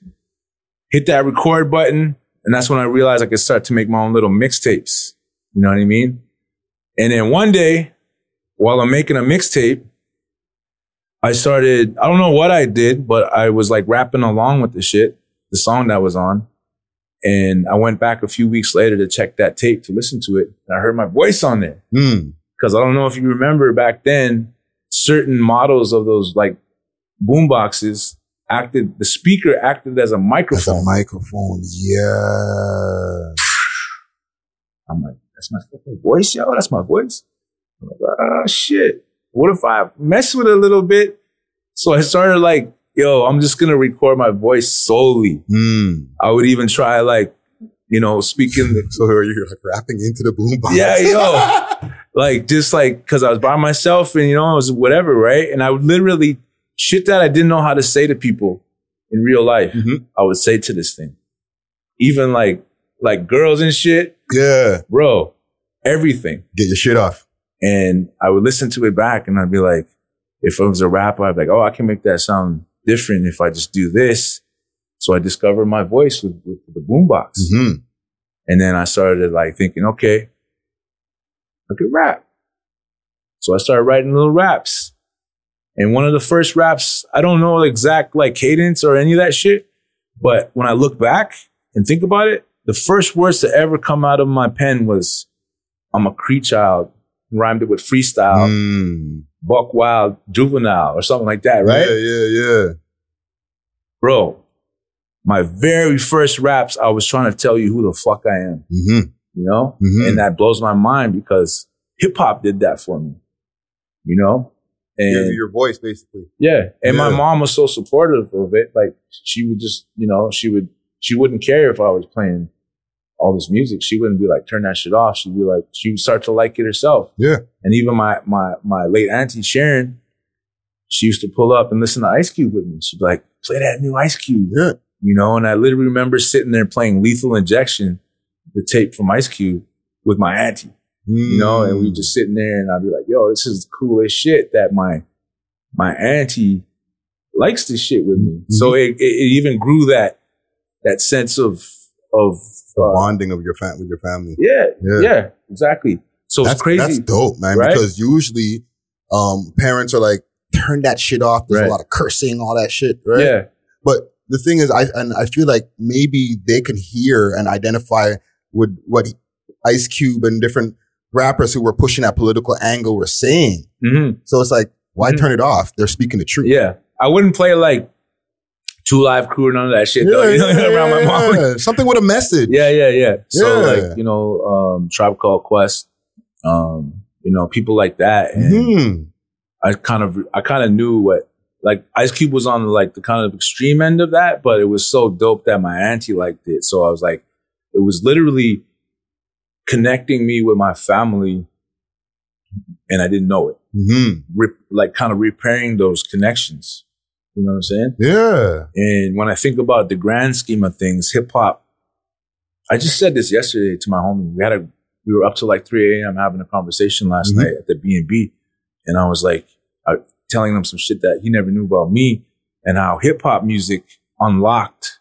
Hit that record button, and that's when I realized I could start to make my own little mixtapes. You know what I mean? And then one day, while I'm making a mixtape, I started. I don't know what I did, but I was like rapping along with the shit, the song that was on. And I went back a few weeks later to check that tape to listen to it, and I heard my voice on there. Because mm. I don't know if you remember back then. Certain models of those like boomboxes acted, the speaker acted as a microphone. As a microphone, yeah. I'm like, that's my fucking voice, yo. That's my voice. I'm like, oh shit. What if I mess with it a little bit? So I started like, yo, I'm just gonna record my voice solely. Mm. I would even try like, you know, speaking. So you're like rapping into the boombox. Yeah, yo. Like, just like, because I was by myself and, you know, it was whatever, right? And I would literally, shit that I didn't know how to say to people in real life, mm-hmm. I would say to this thing. Even like, like girls and shit. Yeah. Bro, everything. Get your shit off. And I would listen to it back and I'd be like, if I was a rapper, I'd be like, oh, I can make that sound different if I just do this. So I discovered my voice with, with the boombox. Mm-hmm. And then I started like thinking, okay. I could rap. So I started writing little raps. And one of the first raps, I don't know the exact like cadence or any of that shit, but when I look back and think about it, the first words to ever come out of my pen was, I'm a Cree child, rhymed it with freestyle, mm. buck wild, juvenile, or something like that, right? Yeah, yeah, yeah. Bro, my very first raps, I was trying to tell you who the fuck I am. Mm-hmm. You know, mm-hmm. and that blows my mind because hip hop did that for me, you know? And your, your voice, basically. Yeah. And yeah. my mom was so supportive of it. Like, she would just, you know, she would, she wouldn't care if I was playing all this music. She wouldn't be like, turn that shit off. She'd be like, she would start to like it herself. Yeah. And even my, my, my late auntie, Sharon, she used to pull up and listen to Ice Cube with me. She'd be like, play that new Ice Cube. Yeah. You know, and I literally remember sitting there playing Lethal Injection, the tape from Ice Cube, with my auntie. Mm. You know, and we just sitting there and I'd be like, yo, this is the coolest shit that my my auntie likes this shit with me. Mm-hmm. So it, it, it even grew that that sense of of uh, bonding of your fam- with your family. Yeah, yeah, yeah, exactly. So that's, it's crazy. That's dope, man, right? Because usually um, parents are like, turn that shit off. There's right. a lot of cursing, all that shit, right? Yeah. But the thing is, I and I feel like maybe they can hear and identify with what Ice Cube and different rappers who were pushing that political angle were saying. Mm-hmm. So it's like, why mm-hmm. turn it off? They're speaking the truth. Yeah. I wouldn't play like Two Live Crew or none of that shit, yeah, though. You know, yeah, around my mom. Yeah. Something with a message. Yeah, yeah, yeah. So, yeah. like, you know, um, Tribe Called Quest, um, you know, people like that. And mm-hmm. I kind of, I kind of knew what, like, Ice Cube was on, like, the kind of extreme end of that, but it was so dope that my auntie liked it. So I was like, it was literally connecting me with my family, and I didn't know it. Mm-hmm. Re- like, kind of repairing those connections. You know what I'm saying? Yeah. And when I think about the grand scheme of things, hip hop, I just said this yesterday to my homie. We had a, we were up till like three a.m. having a conversation last mm-hmm. night at the B and B, and I was like, I, telling him some shit that he never knew about me, and how hip hop music unlocked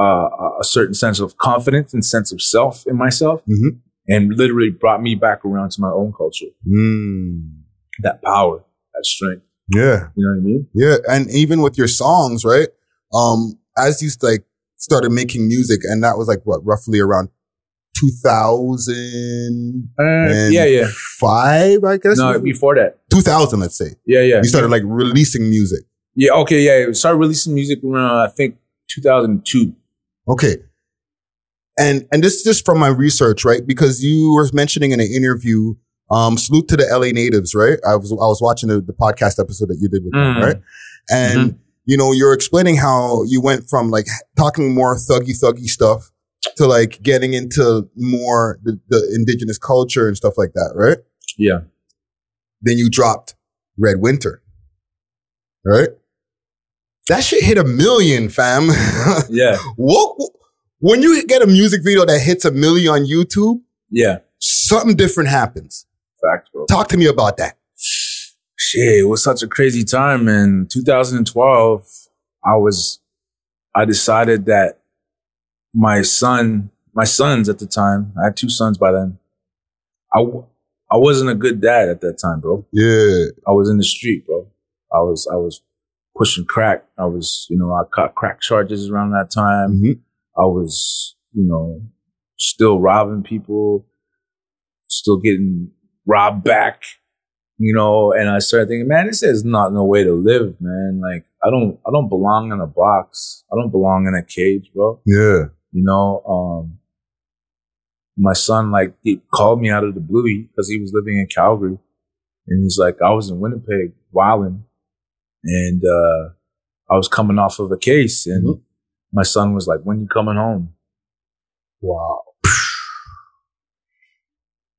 Uh, a certain sense of confidence and sense of self in myself, mm-hmm. and literally brought me back around to my own culture. Mm. That power, that strength. Yeah. You know what I mean? Yeah. And even with your songs, right? Um, as you like started making music, and that was like what, roughly around two thousand uh, yeah, yeah. five, I guess? No, before that. two thousand, let's say. Yeah, yeah. You started yeah. like releasing music. Yeah. Okay. Yeah. We started releasing music around, I think, two thousand two. Okay. And and this is just from my research, right? Because you were mentioning in an interview, um, salute to the L A natives, right? I was I was watching the, the podcast episode that you did with mm. them, right? And, mm-hmm. you know, you're explaining how you went from like talking more thuggy, thuggy stuff to like getting into more the, the indigenous culture and stuff like that, right? Yeah. Then you dropped Red Winter, right? That shit hit a million, fam. Yeah. What, when you get a music video that hits a million on YouTube, yeah, something different happens. Fact, bro. Talk to me about that. Shit, it was such a crazy time. In two thousand twelve, I was, I decided that my son, my sons at the time, I had two sons by then. I, I wasn't a good dad at that time, bro. Yeah. I was in the street, bro. I was, I was. pushing crack. I was, you know, I caught crack charges around that time. Mm-hmm. I was, you know, still robbing people, still getting robbed back, you know, and I started thinking, man, this is not no way to live, man. Like, I don't, I don't belong in a box. I don't belong in a cage, bro. Yeah. You know, um, my son, like, he called me out of the blue because he was living in Calgary, and he's like, I was in Winnipeg wilding. And uh, I was coming off of a case, and mm-hmm. my son was like, when you coming home? Wow.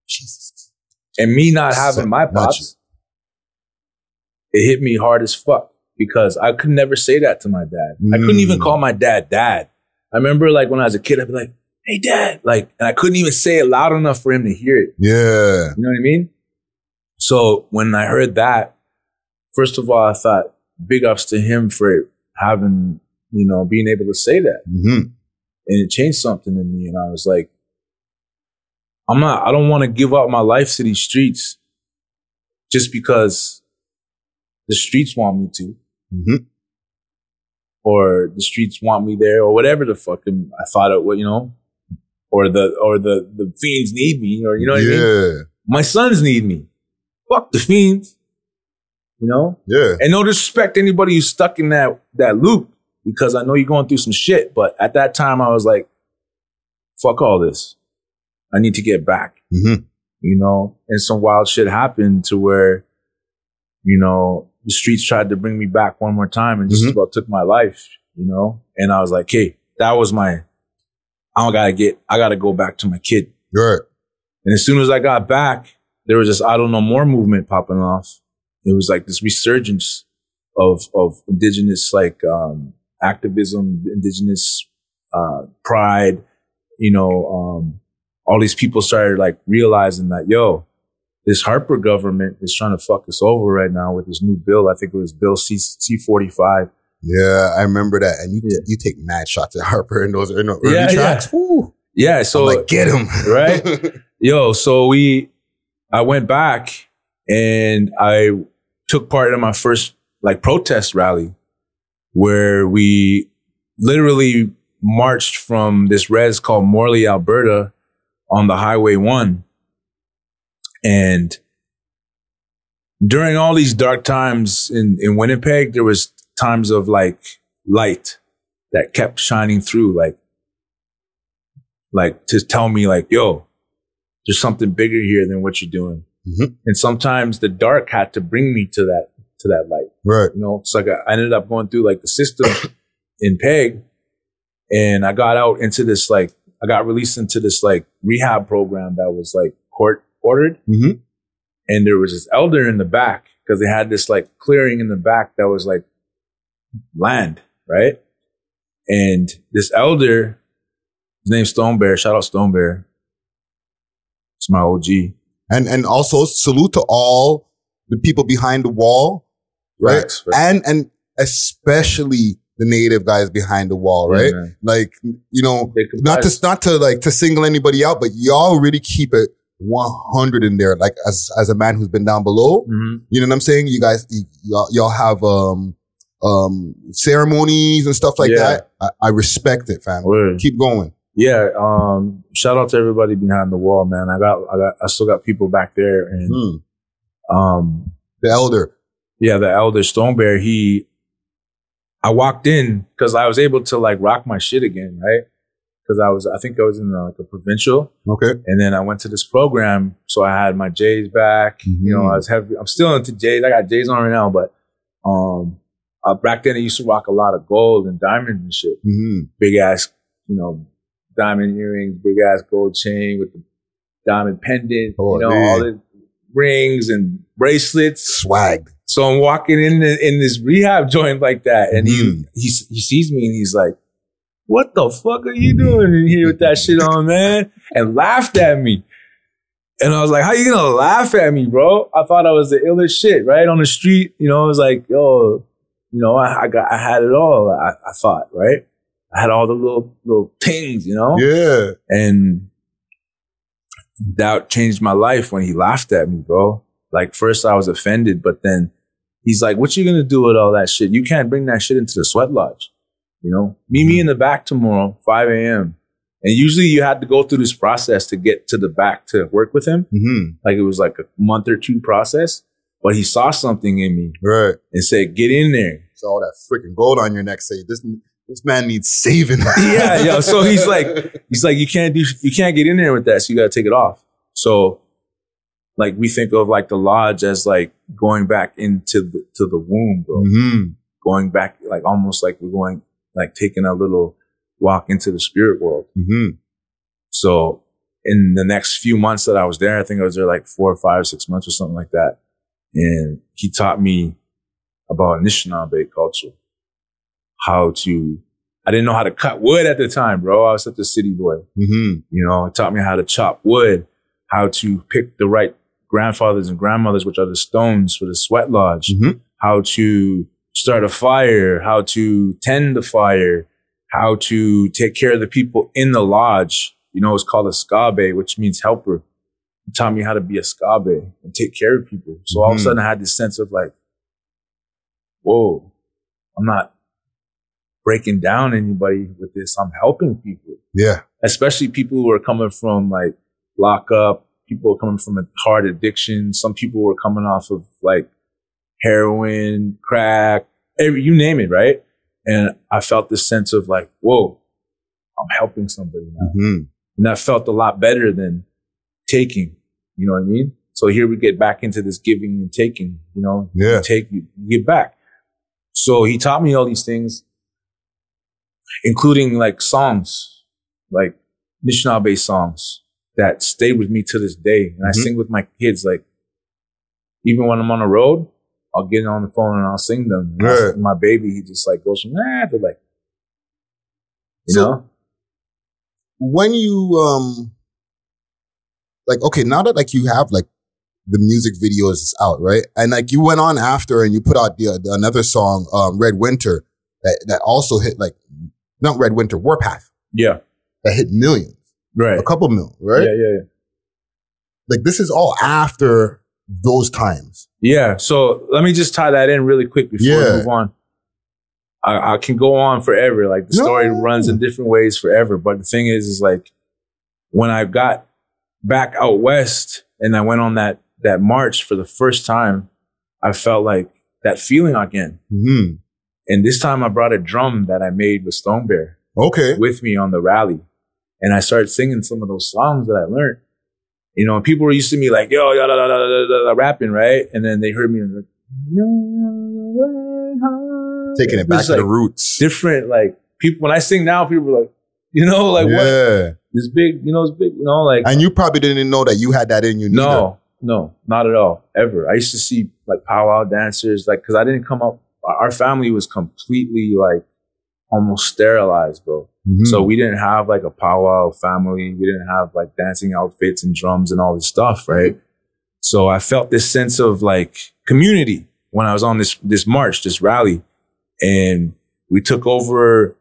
Jesus. And me not having so my pops, it. it hit me hard as fuck, because I could never say that to my dad. Mm. I couldn't even call my dad dad. I remember like when I was a kid, I'd be like, hey, dad. Like, and I couldn't even say it loud enough for him to hear it. Yeah. You know what I mean? So when I heard that, first of all, I thought, big ups to him for having, you know, being able to say that. Mm-hmm. And it changed something in me. And I was like, I'm not, I don't want to give up my life to these streets just because the streets want me to, mm-hmm. or the streets want me there, or whatever the fucking, I thought it would, you know, or the, or the, the fiends need me, or, you know what yeah. I mean? My sons need me. Fuck the fiends. You know? Yeah. And no disrespect to anybody who's stuck in that, that loop, because I know you're going through some shit. But at that time, I was like, fuck all this. I need to get back. Mm-hmm. you know, and some wild shit happened to where, you know, the streets tried to bring me back one more time and just mm-hmm. about took my life, you know? And I was like, hey, that was my, I don't gotta get, I gotta go back to my kid. Right. And as soon as I got back, there was this I Don't Know More movement popping off. It was like this resurgence of, of indigenous, like, um, activism, indigenous, uh, pride, you know, um, all these people started like realizing that, yo, this Harper government is trying to fuck us over right now with this new bill. I think it was Bill C C forty-five. Yeah, I remember that. And you yeah. you take mad shots at Harper in those in the early yeah, tracks. Yeah. yeah, so I'm like, get him. Right? Yo, so we I went back and I took part in my first like protest rally where we literally marched from this res called Morley, Alberta on the Highway one. And during all these dark times in, in Winnipeg, there was times of like light that kept shining through, like, like to tell me like, yo, there's something bigger here than what you're doing. Mm-hmm. And sometimes the dark had to bring me to that, to that light. Right. You know, it's like I ended up going through like the system in Peg and I got out into this, like, I got released into this like rehab program that was like court ordered. Mm-hmm. And there was this elder in the back because they had this like clearing in the back that was like land, right? And this elder, his name's Stonebear, shout out Stonebear. It's my O G. And and also salute to all the people behind the wall, right? Right, right. And and especially the native guys behind the wall, right? Yeah, like, you know, not to not to like to single anybody out, but y'all really keep it one hundred in there. Like as as a man who's been down below, mm-hmm. you know what I'm saying? You guys, y- y'all, y'all have um um ceremonies and stuff like yeah. that. I, I respect it, fam. Word. Keep going. Yeah. Um. Shout out to everybody behind the wall, man. I got I got I still got people back there, and mm. um the elder. Yeah, the elder Stonebear. He. I walked in because I was able to like rock my shit again, right? Because I was, I think I was in like a provincial. Okay. And then I went to this program. So I had my J's back. Mm-hmm. You know, I was heavy. I'm still into J's. I got J's on right now, but um, I, back then I used to rock a lot of gold and diamonds and shit. Mm-hmm. Big ass, you know, diamond earrings, big ass gold chain with the diamond pendant, oh, you know, man. All the rings and bracelets. Swag. So I'm walking in the, in this rehab joint like that, and mm-hmm. he, he he sees me and he's like, "What the fuck are you doing in here with that shit on, man?" And laughed at me, and I was like, "How you gonna laugh at me, bro?" I thought I was the illest shit, right, on the street. You know, I was like, "Yo, you know, I, I got I had it all." I, I thought, right, I had all the little little things, you know, yeah, and that changed my life when he laughed at me, bro. Like first I was offended, but then he's like, "What you gonna do with all that shit? You can't bring that shit into the sweat lodge. You know, meet me in the back tomorrow, five a.m. And usually you had to go through this process to get to the back to work with him. Mm-hmm. Like it was like a month or two process, but he saw something in me, right? And said, "Get in there." So all that freaking gold on your neck, say this. This man needs saving. yeah, yeah. So he's like, he's like, you can't do, you can't get in there with that. So you gotta take it off. So. Like we think of like the lodge as like going back into the, to the womb, bro. Mm-hmm. Going back, like almost like we're going, like taking a little walk into the spirit world. Mm-hmm. So in the next few months that I was there, I think I was there like four or five, six months or something like that. And he taught me about Anishinaabe culture, how to, I didn't know how to cut wood at the time, bro. I was such a city boy. Mm-hmm. You know, he taught me how to chop wood, how to pick the right grandfathers and grandmothers, which are the stones for the sweat lodge, mm-hmm. how to start a fire, how to tend the fire, how to take care of the people in the lodge. You know, it's called a skabe, which means helper. He taught me how to be a skabe and take care of people. So all mm-hmm. of a sudden I had this sense of like, whoa, I'm not breaking down anybody with this. I'm helping people. Yeah. Especially people who are coming from like lock up. People coming from a hard addiction. Some people were coming off of like heroin, crack, every, you name it, right? And I felt this sense of like, whoa, I'm helping somebody now. Mm-hmm. And that felt a lot better than taking. You know what I mean? So here we get back into this giving and taking, you know, yeah. you take, you give back. So he taught me all these things, including like songs, like Anishinaabe songs that stay with me to this day. And mm-hmm. I sing with my kids, like even when I'm on the road, I'll get on the phone and I'll sing them. And yeah. my baby, he just like goes from that to like, you so, know? When you, um, like, okay, now that like you have like the music videos is out, right? And like you went on after and you put out the, the another song, um, Red Winter, that, that also hit like, not Red Winter, Warpath. Yeah. That hit millions. Right. A couple million, right? Yeah, yeah, yeah. Like this is all after those times. Yeah. So let me just tie that in really quick before yeah. we move on. I, I can go on forever. Like the no. story runs in different ways forever. But the thing is, is like when I got back out west and I went on that, that march for the first time, I felt like that feeling again. Mm-hmm. And this time I brought a drum that I made with Stonebear. Okay. With me on the rally. And I started singing some of those songs that I learned. You know, people were used to me like, yo, da, da, da, da, da, da, rapping, right? And then they heard me and like, taking it back it to like the roots. Different, like, people, when I sing now, people are like, you know, like, yeah. what? This big, you know, it's big, you know, like. And you probably didn't know that you had that in you. No, neither. no, not at all, ever. I used to see, like, powwow dancers, like, because I didn't come up, our family was completely, like, almost sterilized, bro. Mm-hmm. So we didn't have like a powwow family. We didn't have like dancing outfits and drums and all this stuff, right? So I felt this sense of like community when I was on this this march, this rally. And we took over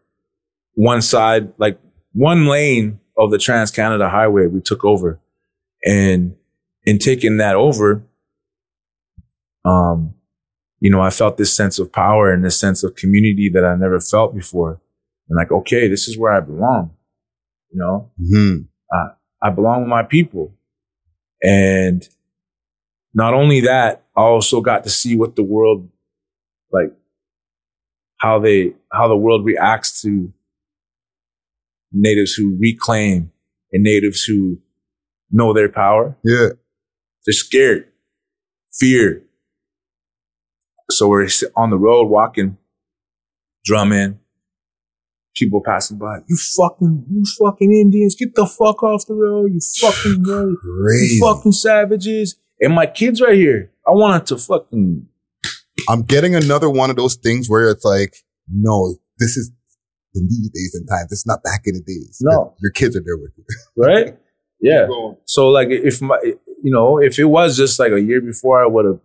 one side, like one lane of the Trans-Canada Highway we took over. And in taking that over, um, you know, I felt this sense of power and this sense of community that I never felt before. And like, okay, this is where I belong, you know? Mm-hmm. Uh, I belong with my people. And not only that, I also got to see what the world, like, how they, how the world reacts to natives who reclaim and natives who know their power. Yeah. They're scared, fear. So we're on the road walking, drumming. People passing by, you fucking, you fucking Indians, get the fuck off the road, you fucking, road. you fucking savages. And my kids right here, I wanted to fucking. I'm getting another one of those things where it's like, no, this is the new days and times. It's not back in the days. No, your kids are there with you, right? Yeah. So like, if my, you know, if it was just like a year before, I would have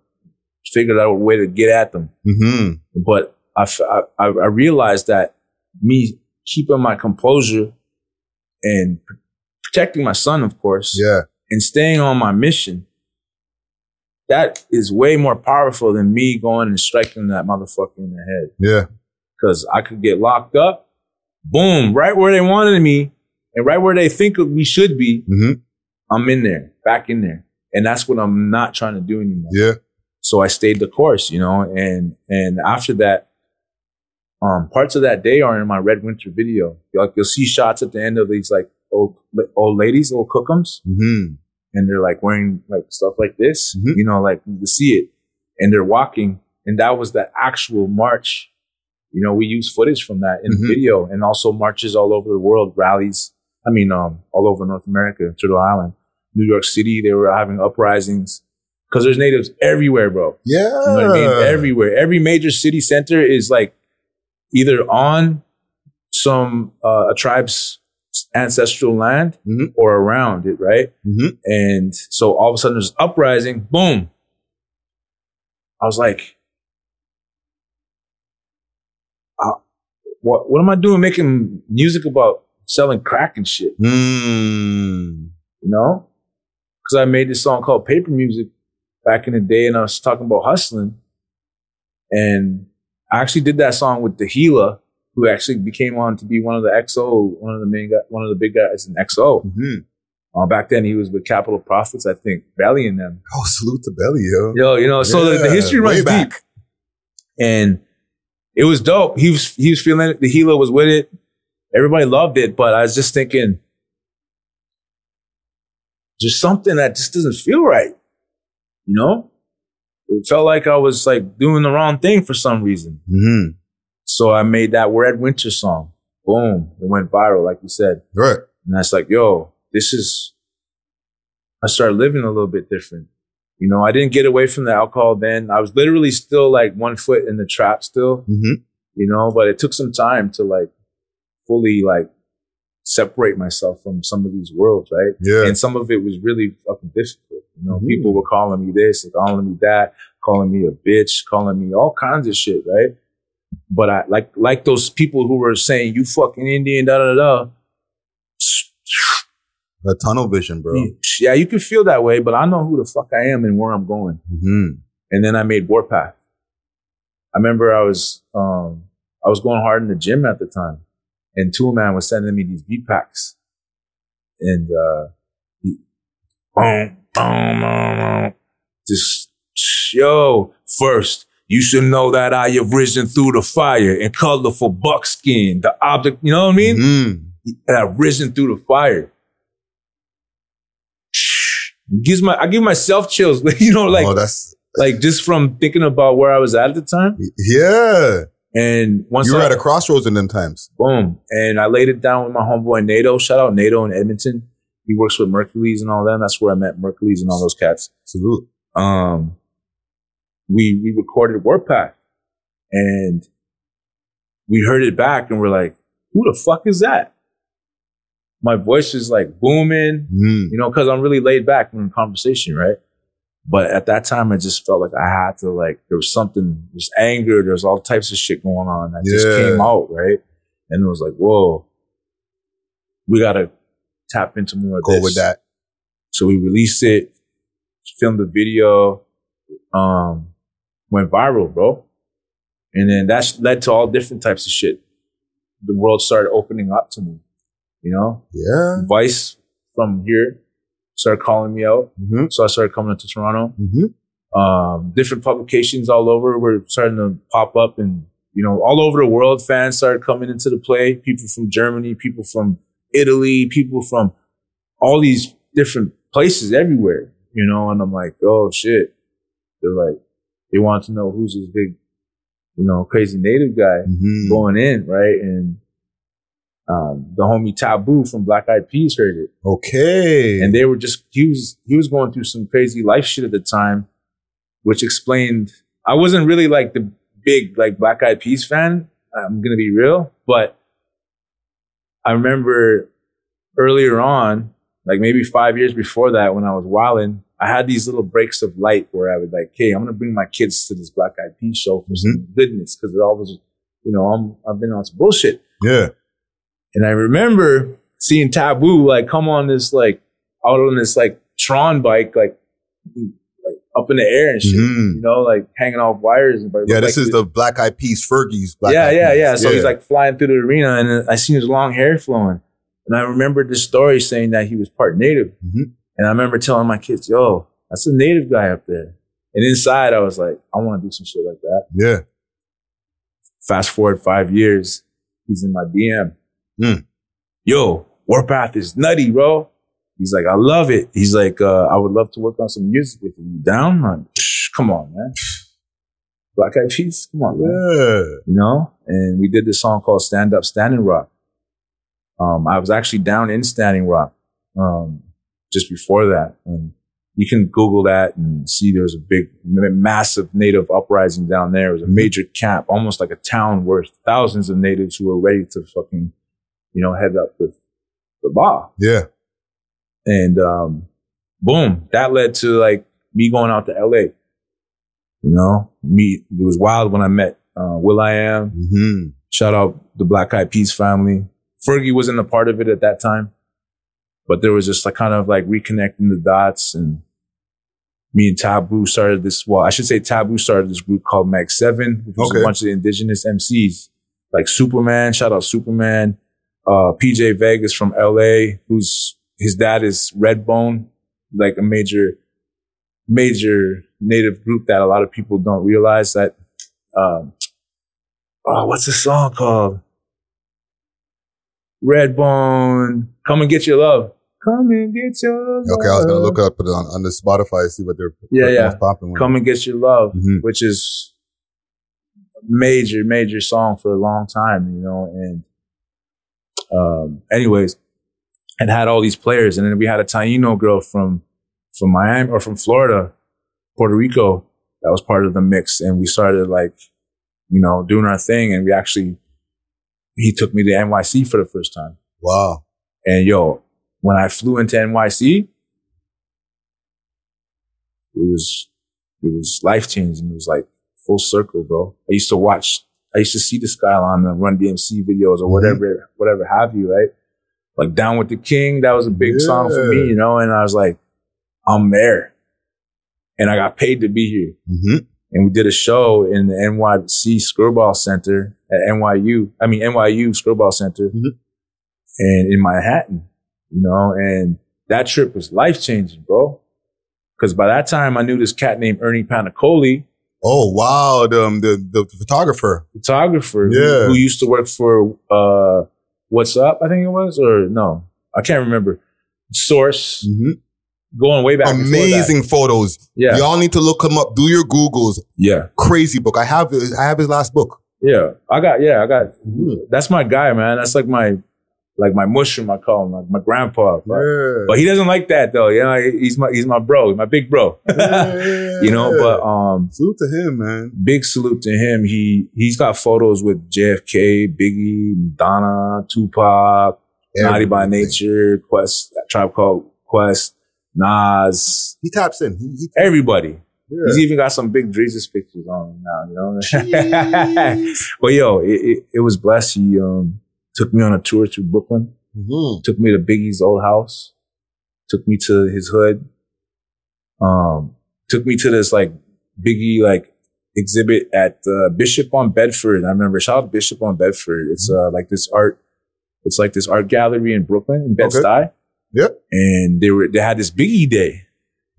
figured out a way to get at them. Mm-hmm. But I, I, I realized that. Me keeping my composure and pr- protecting my son, of course, yeah, and staying on my mission, that is way more powerful than me going and striking that motherfucker in the head. Yeah. Because I could get locked up, boom, right where they wanted me and right where they think we should be, mm-hmm. I'm in there, back in there. And that's what I'm not trying to do anymore. Yeah. So I stayed the course, you know, and and after that, Um, parts of that day are in my Red Winter video. Like you'll see shots at the end of these like old old ladies, old cookums, mm-hmm. and they're like wearing like stuff like this. Mm-hmm. You know, like you can see it, and they're walking. And that was the actual march. You know, we use footage from that in mm-hmm. the video, and also marches all over the world, rallies. I mean, um, all over North America, Turtle Island, New York City. They were having uprisings. Because there's natives everywhere, bro. Yeah, you know what I mean? Everywhere. Every major city center is like. Either on some uh, a tribe's ancestral land mm-hmm. or around it, right? Mm-hmm. And so all of a sudden there's uprising, boom. I was like, uh, what, what am I doing making music about selling crack and shit? Mm. You know? Because I made this song called Paper Music back in the day and I was talking about hustling and I actually did that song with the Gila, who actually became on to be one of the X O, one of the main, guy, one of the big guys in X O. Mm-hmm. Uh, back then, he was with Capital Prophets, I think, Belly and them. Oh, salute to Belly, yo! Yo, you know, so yeah, the, the history runs deep, and it was dope. He was he was feeling it. The Gila was with it. Everybody loved it, but I was just thinking, just something that just doesn't feel right. You know, it felt like I was like doing the wrong thing for some reason. Mm-hmm. So I made that We're at Winter song. Boom. It went viral, like you said. Right. And I was like, yo, this is, I started living a little bit different. You know, I didn't get away from the alcohol then. I was literally still like one foot in the trap still, mm-hmm. you know, but it took some time to like fully like separate myself from some of these worlds, right? Yeah. And some of it was really fucking difficult. You know, mm-hmm. people were calling me this, calling me that, calling me a bitch, calling me all kinds of shit, right? But I like like those people who were saying, you fucking Indian, da da da. The tunnel vision, bro. Yeah, you can feel that way, but I know who the fuck I am and where I'm going. Mm-hmm. And then I made Warpath. I remember I was um, I was going hard in the gym at the time, and Toolman was sending me these beat packs, and uh, he, boom, boom, boom, boom, just yo first. You should know that I have risen through the fire in colorful buckskin, the object, you know what I mean? Mm-hmm. And I've risen through the fire. It gives my, I give myself chills, you know, like, oh, that's, like just from thinking about where I was at at the time. Yeah. And once you were I, at a crossroads in them times. Boom. And I laid it down with my homeboy, Nato. Shout out Nato in Edmonton. He works with Mercules and all that. And that's where I met Mercules and all those cats. Absolutely. Um, We we recorded Warpath and we heard it back and we're like, who the fuck is that? My voice is like booming, mm. you know, because I'm really laid back in conversation, right? But at that time, I just felt like I had to, like, there was something, there's anger, there's all types of shit going on that yeah. just came out, right? And it was like, whoa, we got to tap into more of Go this. Go with that. So we released it, filmed the video, um, went viral, bro. And then that led to all different types of shit. The world started opening up to me, you know? Yeah. Vice from here started calling me out. Mm-hmm. So I started coming up to Toronto. Mm-hmm. Um, different publications all over were starting to pop up and, you know, all over the world, fans started coming into the play. People from Germany, people from Italy, people from all these different places everywhere, you know? And I'm like, oh, shit. They're like, they want to know who's this big, you know, crazy native guy mm-hmm. going in, right? And um, the homie Taboo from Black Eyed Peas heard it. Okay. And they were just, he was, he was going through some crazy life shit at the time, which explained, I wasn't really like the big, like Black Eyed Peas fan. I'm going to be real. But I remember earlier on, like maybe five years before that, when I was wilding, I had these little breaks of light where I would like, hey, I'm going to bring my kids to this Black Eyed Peas show for mm-hmm. some goodness. Cause it always, you know, I'm, I've been on some bullshit. Yeah. And I remember seeing Taboo, like come on this, like out on this like Tron bike, like, like up in the air and shit, mm-hmm. you know, like hanging off wires. And, yeah. This like, is the Black Eyed Peas, Fergie's Black yeah, Eyed Peas. Yeah. Yeah. So yeah. He's like flying through the arena and I seen his long hair flowing. And I remembered this story saying that he was part native. Mm-hmm. And I remember telling my kids, yo, that's a native guy up there. And inside, I was like, I want to do some shit like that. Yeah. Fast forward five years, he's in my D M. Mm. Yo, Warpath is nutty, bro. He's like, I love it. He's like, uh, I would love to work on some music with you. Down? Like, come on, man. Black Eyed Peas? Come on, man. Yeah. You know? And we did this song called Stand Up, Standing Rock. Um, I was actually down in Standing Rock. Um, just before that. And you can Google that and see there was a big, massive native uprising down there. It was a major camp, almost like a town worth thousands of natives who were ready to fucking, you know, head up with the law. Yeah. And, um, boom, that led to like me going out to L A, you know, me, it was wild when I met, uh, Will.i.am. Mm-hmm. Shout out the Black Eyed Peas family. Fergie wasn't a part of it at that time. But there was just like kind of like reconnecting the dots, and me and Taboo started this. Well, I should say Taboo started this group called Mag Seven, which was okay. a bunch of indigenous M Cs like Superman. Shout out Superman, uh, P J Vegas from L A, who's his dad is Redbone, like a major, major native group that a lot of people don't realize that. Um, oh, what's the song called? Redbone, Come and Get Your Love. Come and get your love. Okay, I was going to look up on, on the Spotify, see what they're yeah, yeah. popping with. Come and Get Your Love, mm-hmm. which is a major, major song for a long time, you know. And um, anyways, and had all these players. And then we had a Taino girl from, from Miami or from Florida, Puerto Rico, that was part of the mix. And we started like, you know, doing our thing. And we actually, he took me to N Y C for the first time. Wow. And yo, when I flew into N Y C, it was, it was life changing. It was like full circle, bro. I used to watch, I used to see this guy on the Run D M C videos or whatever, mm-hmm. whatever have you, right? Like Down with the King, that was a big yeah. song for me, you know? And I was like, I'm there. And I got paid to be here. Mm-hmm. And we did a show in the N Y C Screwball Center at N Y U. I mean, N Y U Screwball Center, mm-hmm. and in Manhattan, you know, and that trip was life changing, bro. Cause by that time I knew this cat named Ernie Panacoli. Oh, wow. The, um, the, the photographer. Photographer yeah. who, who used to work for, uh, What's Up? I think it was, or no, I can't remember. Source. Mm-hmm. Going way back. Amazing photos. Yeah. Y'all need to look him up. Do your Googles. Yeah. Crazy book. I have I have his last book. Yeah. I got, yeah, I got, that's my guy, man. That's like my, like my mushroom, I call him, like my grandpa. Right? Yeah. But he doesn't like that though. You know, he's my, he's my bro, my big bro. Yeah. You know, but, um. Salute to him, man. Big salute to him. He, he's got photos with J F K, Biggie, Madonna, Tupac, Naughty by Nature, Quest, Tribe Called Quest. Nas. He taps in. He, he taps everybody. Yeah. He's even got some big Jesus pictures on him now, you know? But yo, it, it, it was blessed. He um, took me on a tour through Brooklyn. Mm-hmm. Took me to Biggie's old house. Took me to his hood. Um, took me to this like Biggie like exhibit at uh, Bishop on Bedford. I remember. Shout out to Bishop on Bedford. It's uh, like this art. It's like this art gallery in Brooklyn, in Bed-Stuy. Okay. Yep. And they were, they had this Biggie day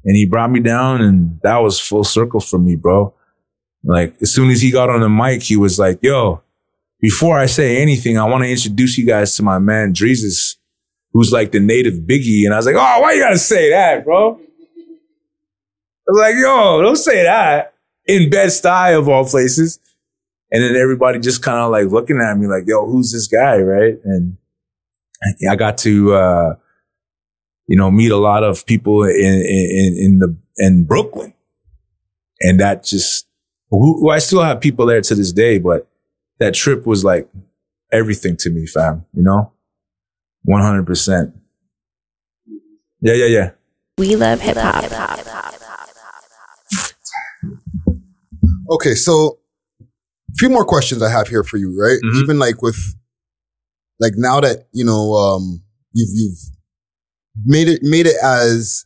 and he brought me down, and that was full circle for me, bro. Like as soon as he got on the mic, he was like, yo, before I say anything, I want to introduce you guys to my man, Dreezus, who's like the native Biggie. And I was like, oh, why you got to say that, bro? I was like, yo, don't say that in Bed-Stuy of all places. And then everybody just kind of like looking at me like, yo, who's this guy? Right. And I got to, uh, you know, meet a lot of people in, in, in the, in Brooklyn. And that just, who, who I still have people there to this day, but that trip was like everything to me, fam, you know, one hundred percent. Yeah, yeah, yeah. We love hip hop. Okay. So a few more questions I have here for you, right? Mm-hmm. Even like with, like now that, you know, um, you've, you've, made it made it as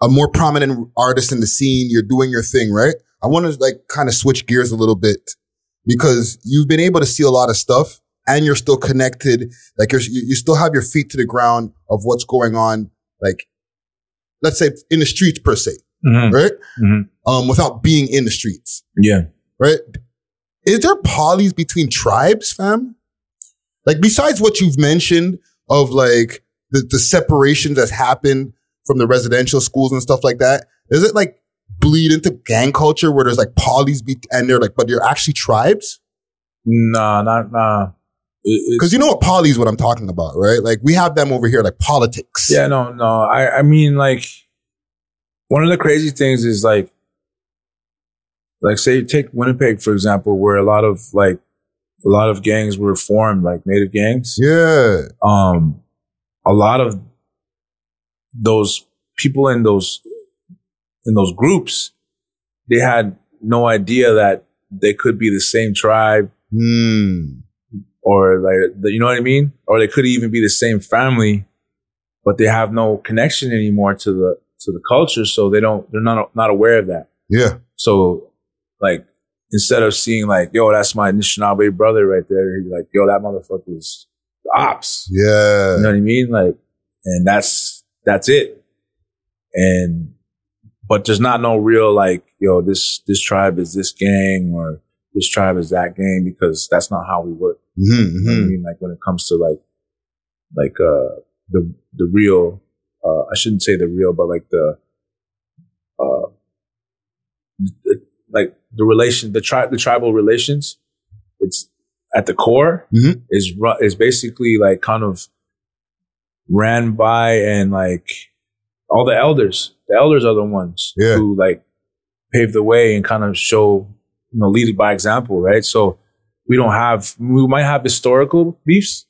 a more prominent artist in the scene. You're doing your thing, right? I want to like kind of switch gears a little bit, because you've been able to see a lot of stuff and you're still connected. Like you're, you still have your feet to the ground of what's going on. Like let's say in the streets per se, mm-hmm. right? Mm-hmm. Um, without being in the streets. Yeah. Right. Is there polys between tribes, fam? Like besides what you've mentioned of like, The, the separation that's happened from the residential schools and stuff like that, does it like bleed into gang culture where there's like polys be- and they're like, but they're actually tribes? Nah, not, nah. Because you know what poly is what I'm talking about, right? Like we have them over here, like politics. Yeah, no, no. I, I mean, like one of the crazy things is like, like say take Winnipeg, for example, where a lot of like, a lot of gangs were formed, like native gangs. Yeah. Um, a lot of those people in those, in those groups, they had no idea that they could be the same tribe mm. or like, you know what I mean? Or they could even be the same family, but they have no connection anymore to the, to the culture. So they don't, they're not, not aware of that. Yeah. So like, instead of seeing like, yo, that's my Anishinaabe brother right there. You're like, yo, that motherfucker's Ops. Yeah. You know what I mean? Like, and that's, that's it. And, but there's not no real like, yo, this, this tribe is this gang or this tribe is that gang, because that's not how we work. Mm-hmm, you know what I mean? Like when it comes to like, like, uh, the, the real uh, I shouldn't say the real, but like the, uh, the like the relation, the tri- the tribal relations. It's at the core mm-hmm. is ru- is basically like kind of ran by and like all the elders. The elders are the ones yeah. who like pave the way and kind of show, you know, lead by example, right? So we don't have, we might have historical beefs,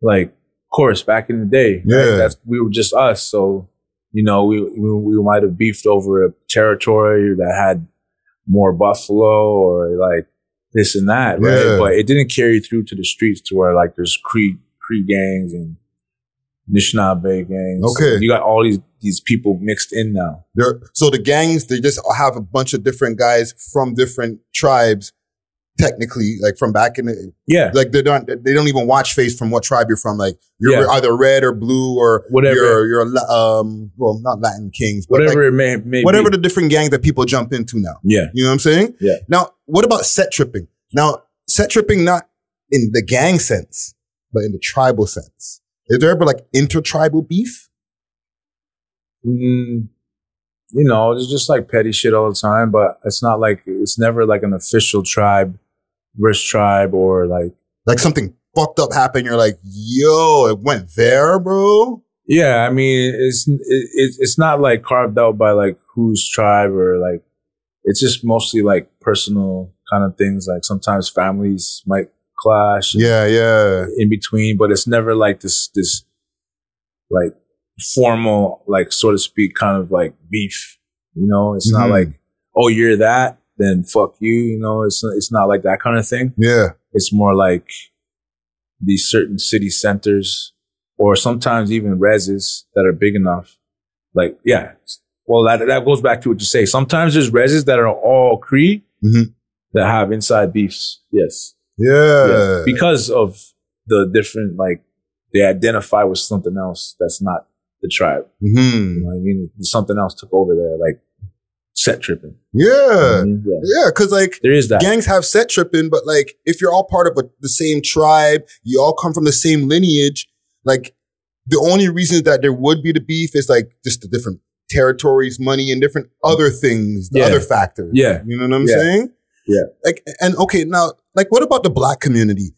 like of course back in the day, yeah. right? That's, we were just us. So, you know, we we, we might have beefed over a territory that had more buffalo or like this and that, right? Yeah. But it didn't carry through to the streets to where like there's Cree Cree gangs and Anishinaabe gangs. Okay. So you got all these these people mixed in now. They're, so the gangs, they just have a bunch of different guys from different tribes, technically, like from back in the... Yeah. Like they don't they don't even watch face from what tribe you're from. Like you're yeah. either red or blue or... Whatever. You're, you're um, well, not Latin kings. But whatever like, it may, may Whatever be. The different gangs that people jump into now. Yeah. You know what I'm saying? Yeah. Now, what about set tripping? Now, set tripping not in the gang sense, but in the tribal sense. Is there ever like intertribal beef? Mm, you know, it's just like petty shit all the time, but it's not like, it's never like an official tribe versus tribe or like. Like something fucked up happened. You're like, yo, it went there, bro. Yeah. I mean, it's, it, it's not like carved out by like whose tribe or like, it's just mostly like personal kind of things. Like sometimes families might clash. Yeah. Yeah. In between, but it's never like this, this like formal, like, so to speak, kind of like beef, you know? It's mm-hmm. not like, oh, you're that, then fuck you, you know? It's not, it's not like that kind of thing. Yeah. It's more like these certain city centers or sometimes even reses that are big enough. Like, yeah. Well, that, that goes back to what you say. Sometimes there's reses that are all Cree mm-hmm. that have inside beefs. Yes. Yeah. yeah. Because of the different, like, they identify with something else that's not the tribe. Mm-hmm. You know what I mean? Something else took over there, like set tripping. Yeah. You know I mean? Yeah. Because yeah, like there is that. Gangs have set tripping, but like if you're all part of a, the same tribe, you all come from the same lineage, like the only reason that there would be the beef is like just the different territories, money and different other things, the yeah. other factors. Yeah. You know what I'm yeah. saying? Yeah. Like, and okay, now like what about the Black community?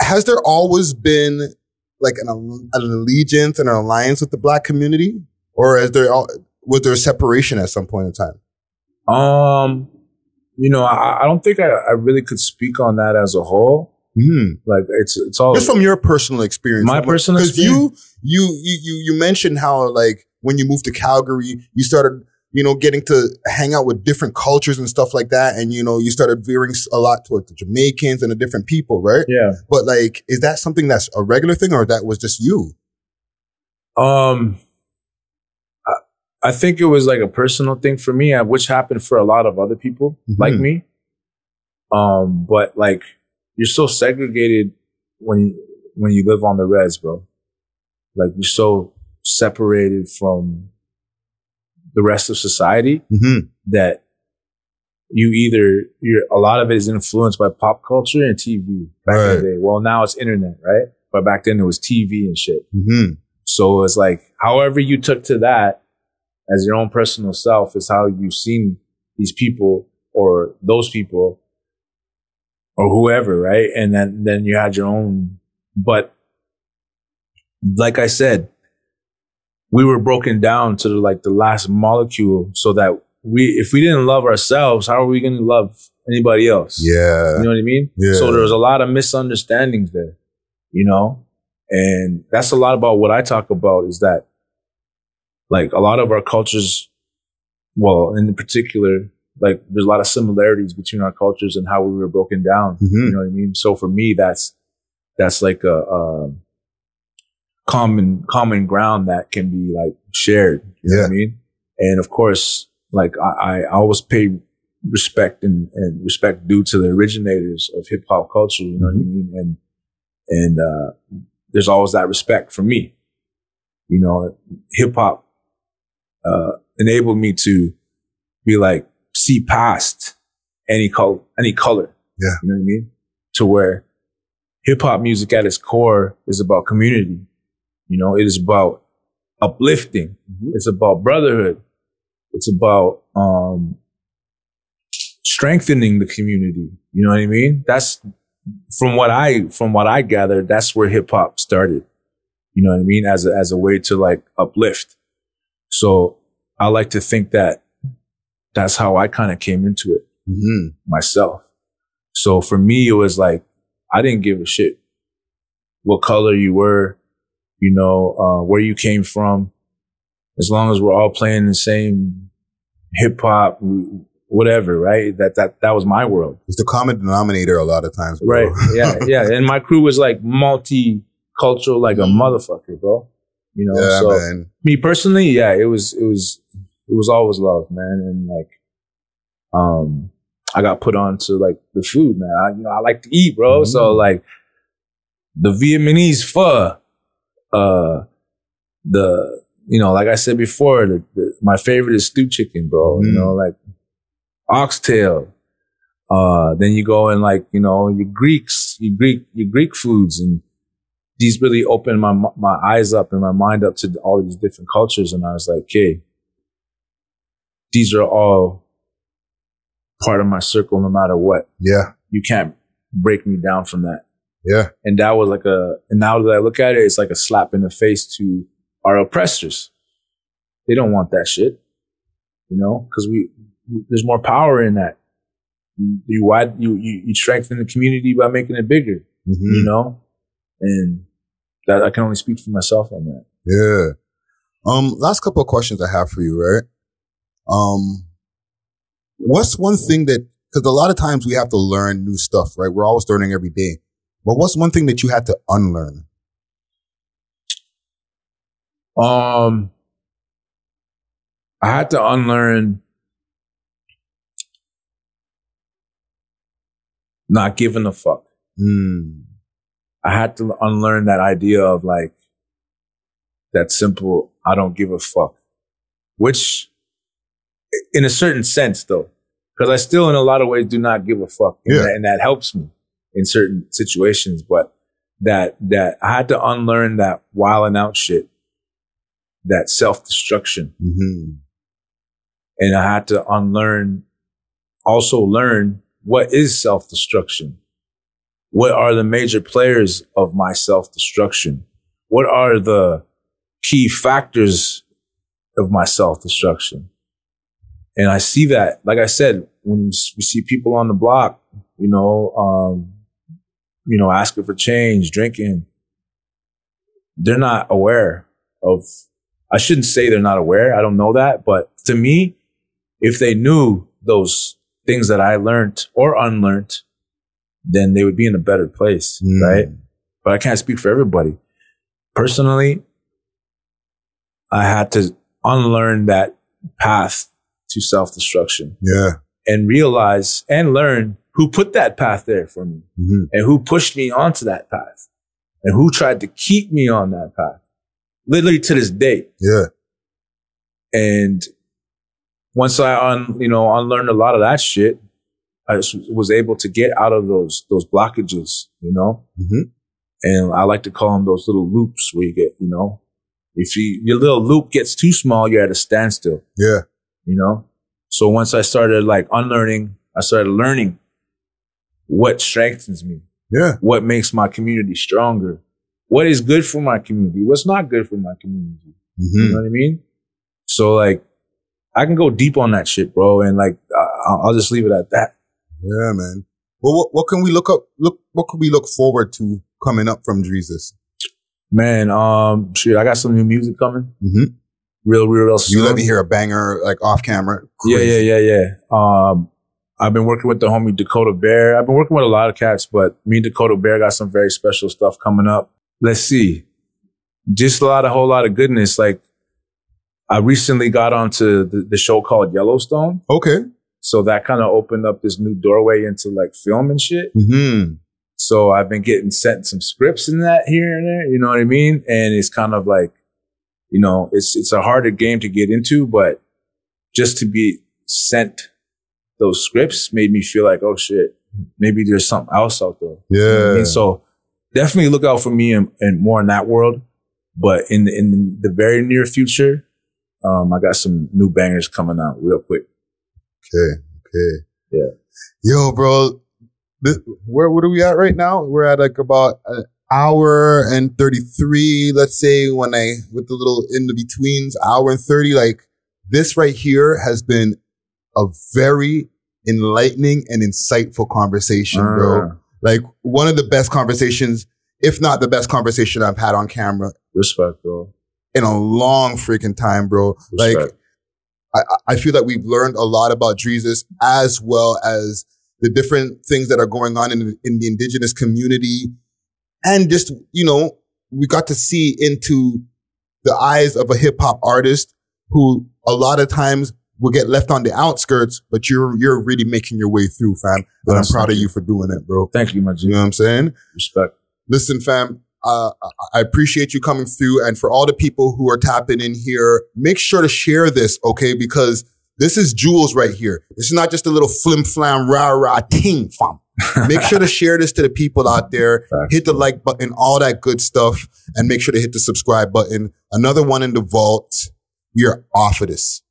Has there always been like an, an allegiance and an alliance with the Black community, or is there all, was there a separation at some point in time? Um, you know, I, I don't think I, I really could speak on that as a whole. Mm. Like it's it's all just from your personal experience. My like, personal experience. Because you you you you you mentioned how like when you moved to Calgary, you started, you know, getting to hang out with different cultures and stuff like that. And, you know, you started veering a lot towards the Jamaicans and the different people, right? Yeah. But like, is that something that's a regular thing or that was just you? Um, I, I think it was like a personal thing for me, which happened for a lot of other people mm-hmm. like me. Um, but like, you're so segregated when, when you live on the res, bro. Like you're so separated from the rest of society mm-hmm. that you either, you're, a lot of it is influenced by pop culture and T V back right. in the day. Well, now it's internet, right? But back then it was T V and shit. Mm-hmm. So it's like, however you took to that as your own personal self is how you've seen these people or those people or whoever, right? And then, then you had your own, but like I said, we were broken down to the, like the last molecule so that we, if we didn't love ourselves, how are we going to love anybody else? Yeah. You know what I mean? Yeah. So there was a lot of misunderstandings there, you know? And that's a lot about what I talk about is that like a lot of our cultures, well, in particular, like there's a lot of similarities between our cultures and how we were broken down. Mm-hmm. You know what I mean? So for me, that's, that's like a, a common common ground that can be like shared, you yeah. know what I mean? And of course, like I, I always pay respect and, and respect due to the originators of hip hop culture, you know mm-hmm. what I mean? And and uh there's always that respect for me. You know, hip hop uh enabled me to be like see past any color any color. Yeah. You know what I mean? To where hip hop music at its core is about community. You know, it is about uplifting. Mm-hmm. It's about brotherhood. It's about um, strengthening the community. You know what I mean? That's from what I from what I gathered. That's where hip hop started. You know what I mean? As a, as a way to like uplift. So I like to think that that's how I kind of came into it mm-hmm. myself. So for me, it was like I didn't give a shit what color you were, you know, uh, where you came from. As long as we're all playing the same hip hop, whatever, right? That that that was my world. It's the common denominator a lot of times, bro. Right? Yeah, yeah. And my crew was like multicultural, like a motherfucker, bro. You know, yeah, so man. Me personally, yeah, it was it was it was always love, man. And like, um, I got put on to like the food, man. I, you know, I like to eat, bro. Mm-hmm. So like, the Vietnamese pho, uh, the you know, like I said before, the, the, my favorite is stew chicken, bro. Mm-hmm. You know, like oxtail. Uh, then you go and like, you know, your Greeks, your Greek, your Greek foods, and these really opened my my eyes up and my mind up to all these different cultures. And I was like, okay, these are all part of my circle, no matter what. Yeah, you can't break me down from that. Yeah, and that was like a. And now that I look at it, it's like a slap in the face to our oppressors. They don't want that shit, you know, because we, we there's more power in that. You you wide, you, you you strengthen the community by making it bigger, mm-hmm. you know, and that I can only speak for myself on that. Yeah. Um. Last couple of questions I have for you, right? Um. What's one thing that, because a lot of times we have to learn new stuff, right? We're always learning every day. But what's one thing that you had to unlearn? Um, I had to unlearn not giving a fuck. Mm. I had to unlearn that idea of like, that simple, I don't give a fuck, which... in a certain sense, though, because I still, in a lot of ways, do not give a fuck, and, yeah. that, and that helps me in certain situations. But that that I had to unlearn that wilding out shit, that self-destruction, mm-hmm. and I had to unlearn, also learn what is self-destruction. What are the major players of my self-destruction? What are the key factors of my self-destruction? And I see that, like I said, when we see people on the block, you know, um, you know, asking for change, drinking, they're not aware of, I shouldn't say they're not aware. I don't know that. But to me, if they knew those things that I learned or unlearned, then they would be in a better place. Mm. Right. But I can't speak for everybody. Personally, I had to unlearn that path to self-destruction. Yeah. And realize and learn who put that path there for me mm-hmm. and who pushed me onto that path and who tried to keep me on that path, literally to this day. Yeah. And once I, un, you know, unlearned a lot of that shit, I just was able to get out of those, those blockages, you know? Mm-hmm. And I like to call them those little loops where you get, you know, if you, your little loop gets too small, you're at a standstill. Yeah. You know, so once I started like unlearning, I started learning what strengthens me. Yeah. What makes my community stronger? What is good for my community? What's not good for my community? Mm-hmm. You know what I mean? So like, I can go deep on that shit, bro. And like, I- I'll just leave it at that. Yeah, man. Well, what, what can we look up? Look, what can we look forward to coming up from Jesus? Man, um, shit, I got some new music coming. Mm-hmm. Real, real, real soon. You let me hear a banger, like off camera. Crazy. Yeah, yeah, yeah, yeah. Um, I've been working with the homie Dakota Bear. I've been working with a lot of cats, but me and Dakota Bear got some very special stuff coming up. Let's see. Just a lot, a whole lot of goodness. Like, I recently got onto the, the show called Yellowstone. Okay. So that kind of opened up this new doorway into like film and shit. Mm-hmm. So I've been getting sent some scripts in that here and there. You know what I mean? And it's kind of like, you know, it's it's a harder game to get into, but just to be sent those scripts made me feel like, oh shit, maybe there's something else out there. Yeah. You know what I mean? So definitely look out for me and, and more in that world. But in the, in the very near future, um, I got some new bangers coming out real quick. Okay. Okay. Yeah. Yo, bro, this, where, what are we at right now? We're at like about an hour and thirty-three. Let's say when I, with the little in the betweens, hour and thirty, like this right here has been a very enlightening and insightful conversation, uh. bro. Like one of the best conversations, if not the best conversation I've had on camera. Respect, bro. In a long freaking time, bro. Respect. Like, I, I feel that we've learned a lot about Jesus, as well as the different things that are going on in, in the Indigenous community. And just, you know, we got to see into the eyes of a hip hop artist who a lot of times will get left on the outskirts, but you're you're really making your way through, fam. And I'm proud of you for doing it, bro. Thank you, my G. You know what I'm saying? Respect. Listen, fam. Uh, I appreciate you coming through. And for all the people who are tapping in here, make sure to share this, okay? Because this is jewels right here. This is not just a little flim flam, rah, rah, ting, fam. Make sure to share this to the people out there. That's hit the cool. like button, all that good stuff. And make sure to hit the subscribe button. Another one in the vault. You're off of this.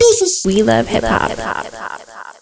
Deuces. We love hip hop.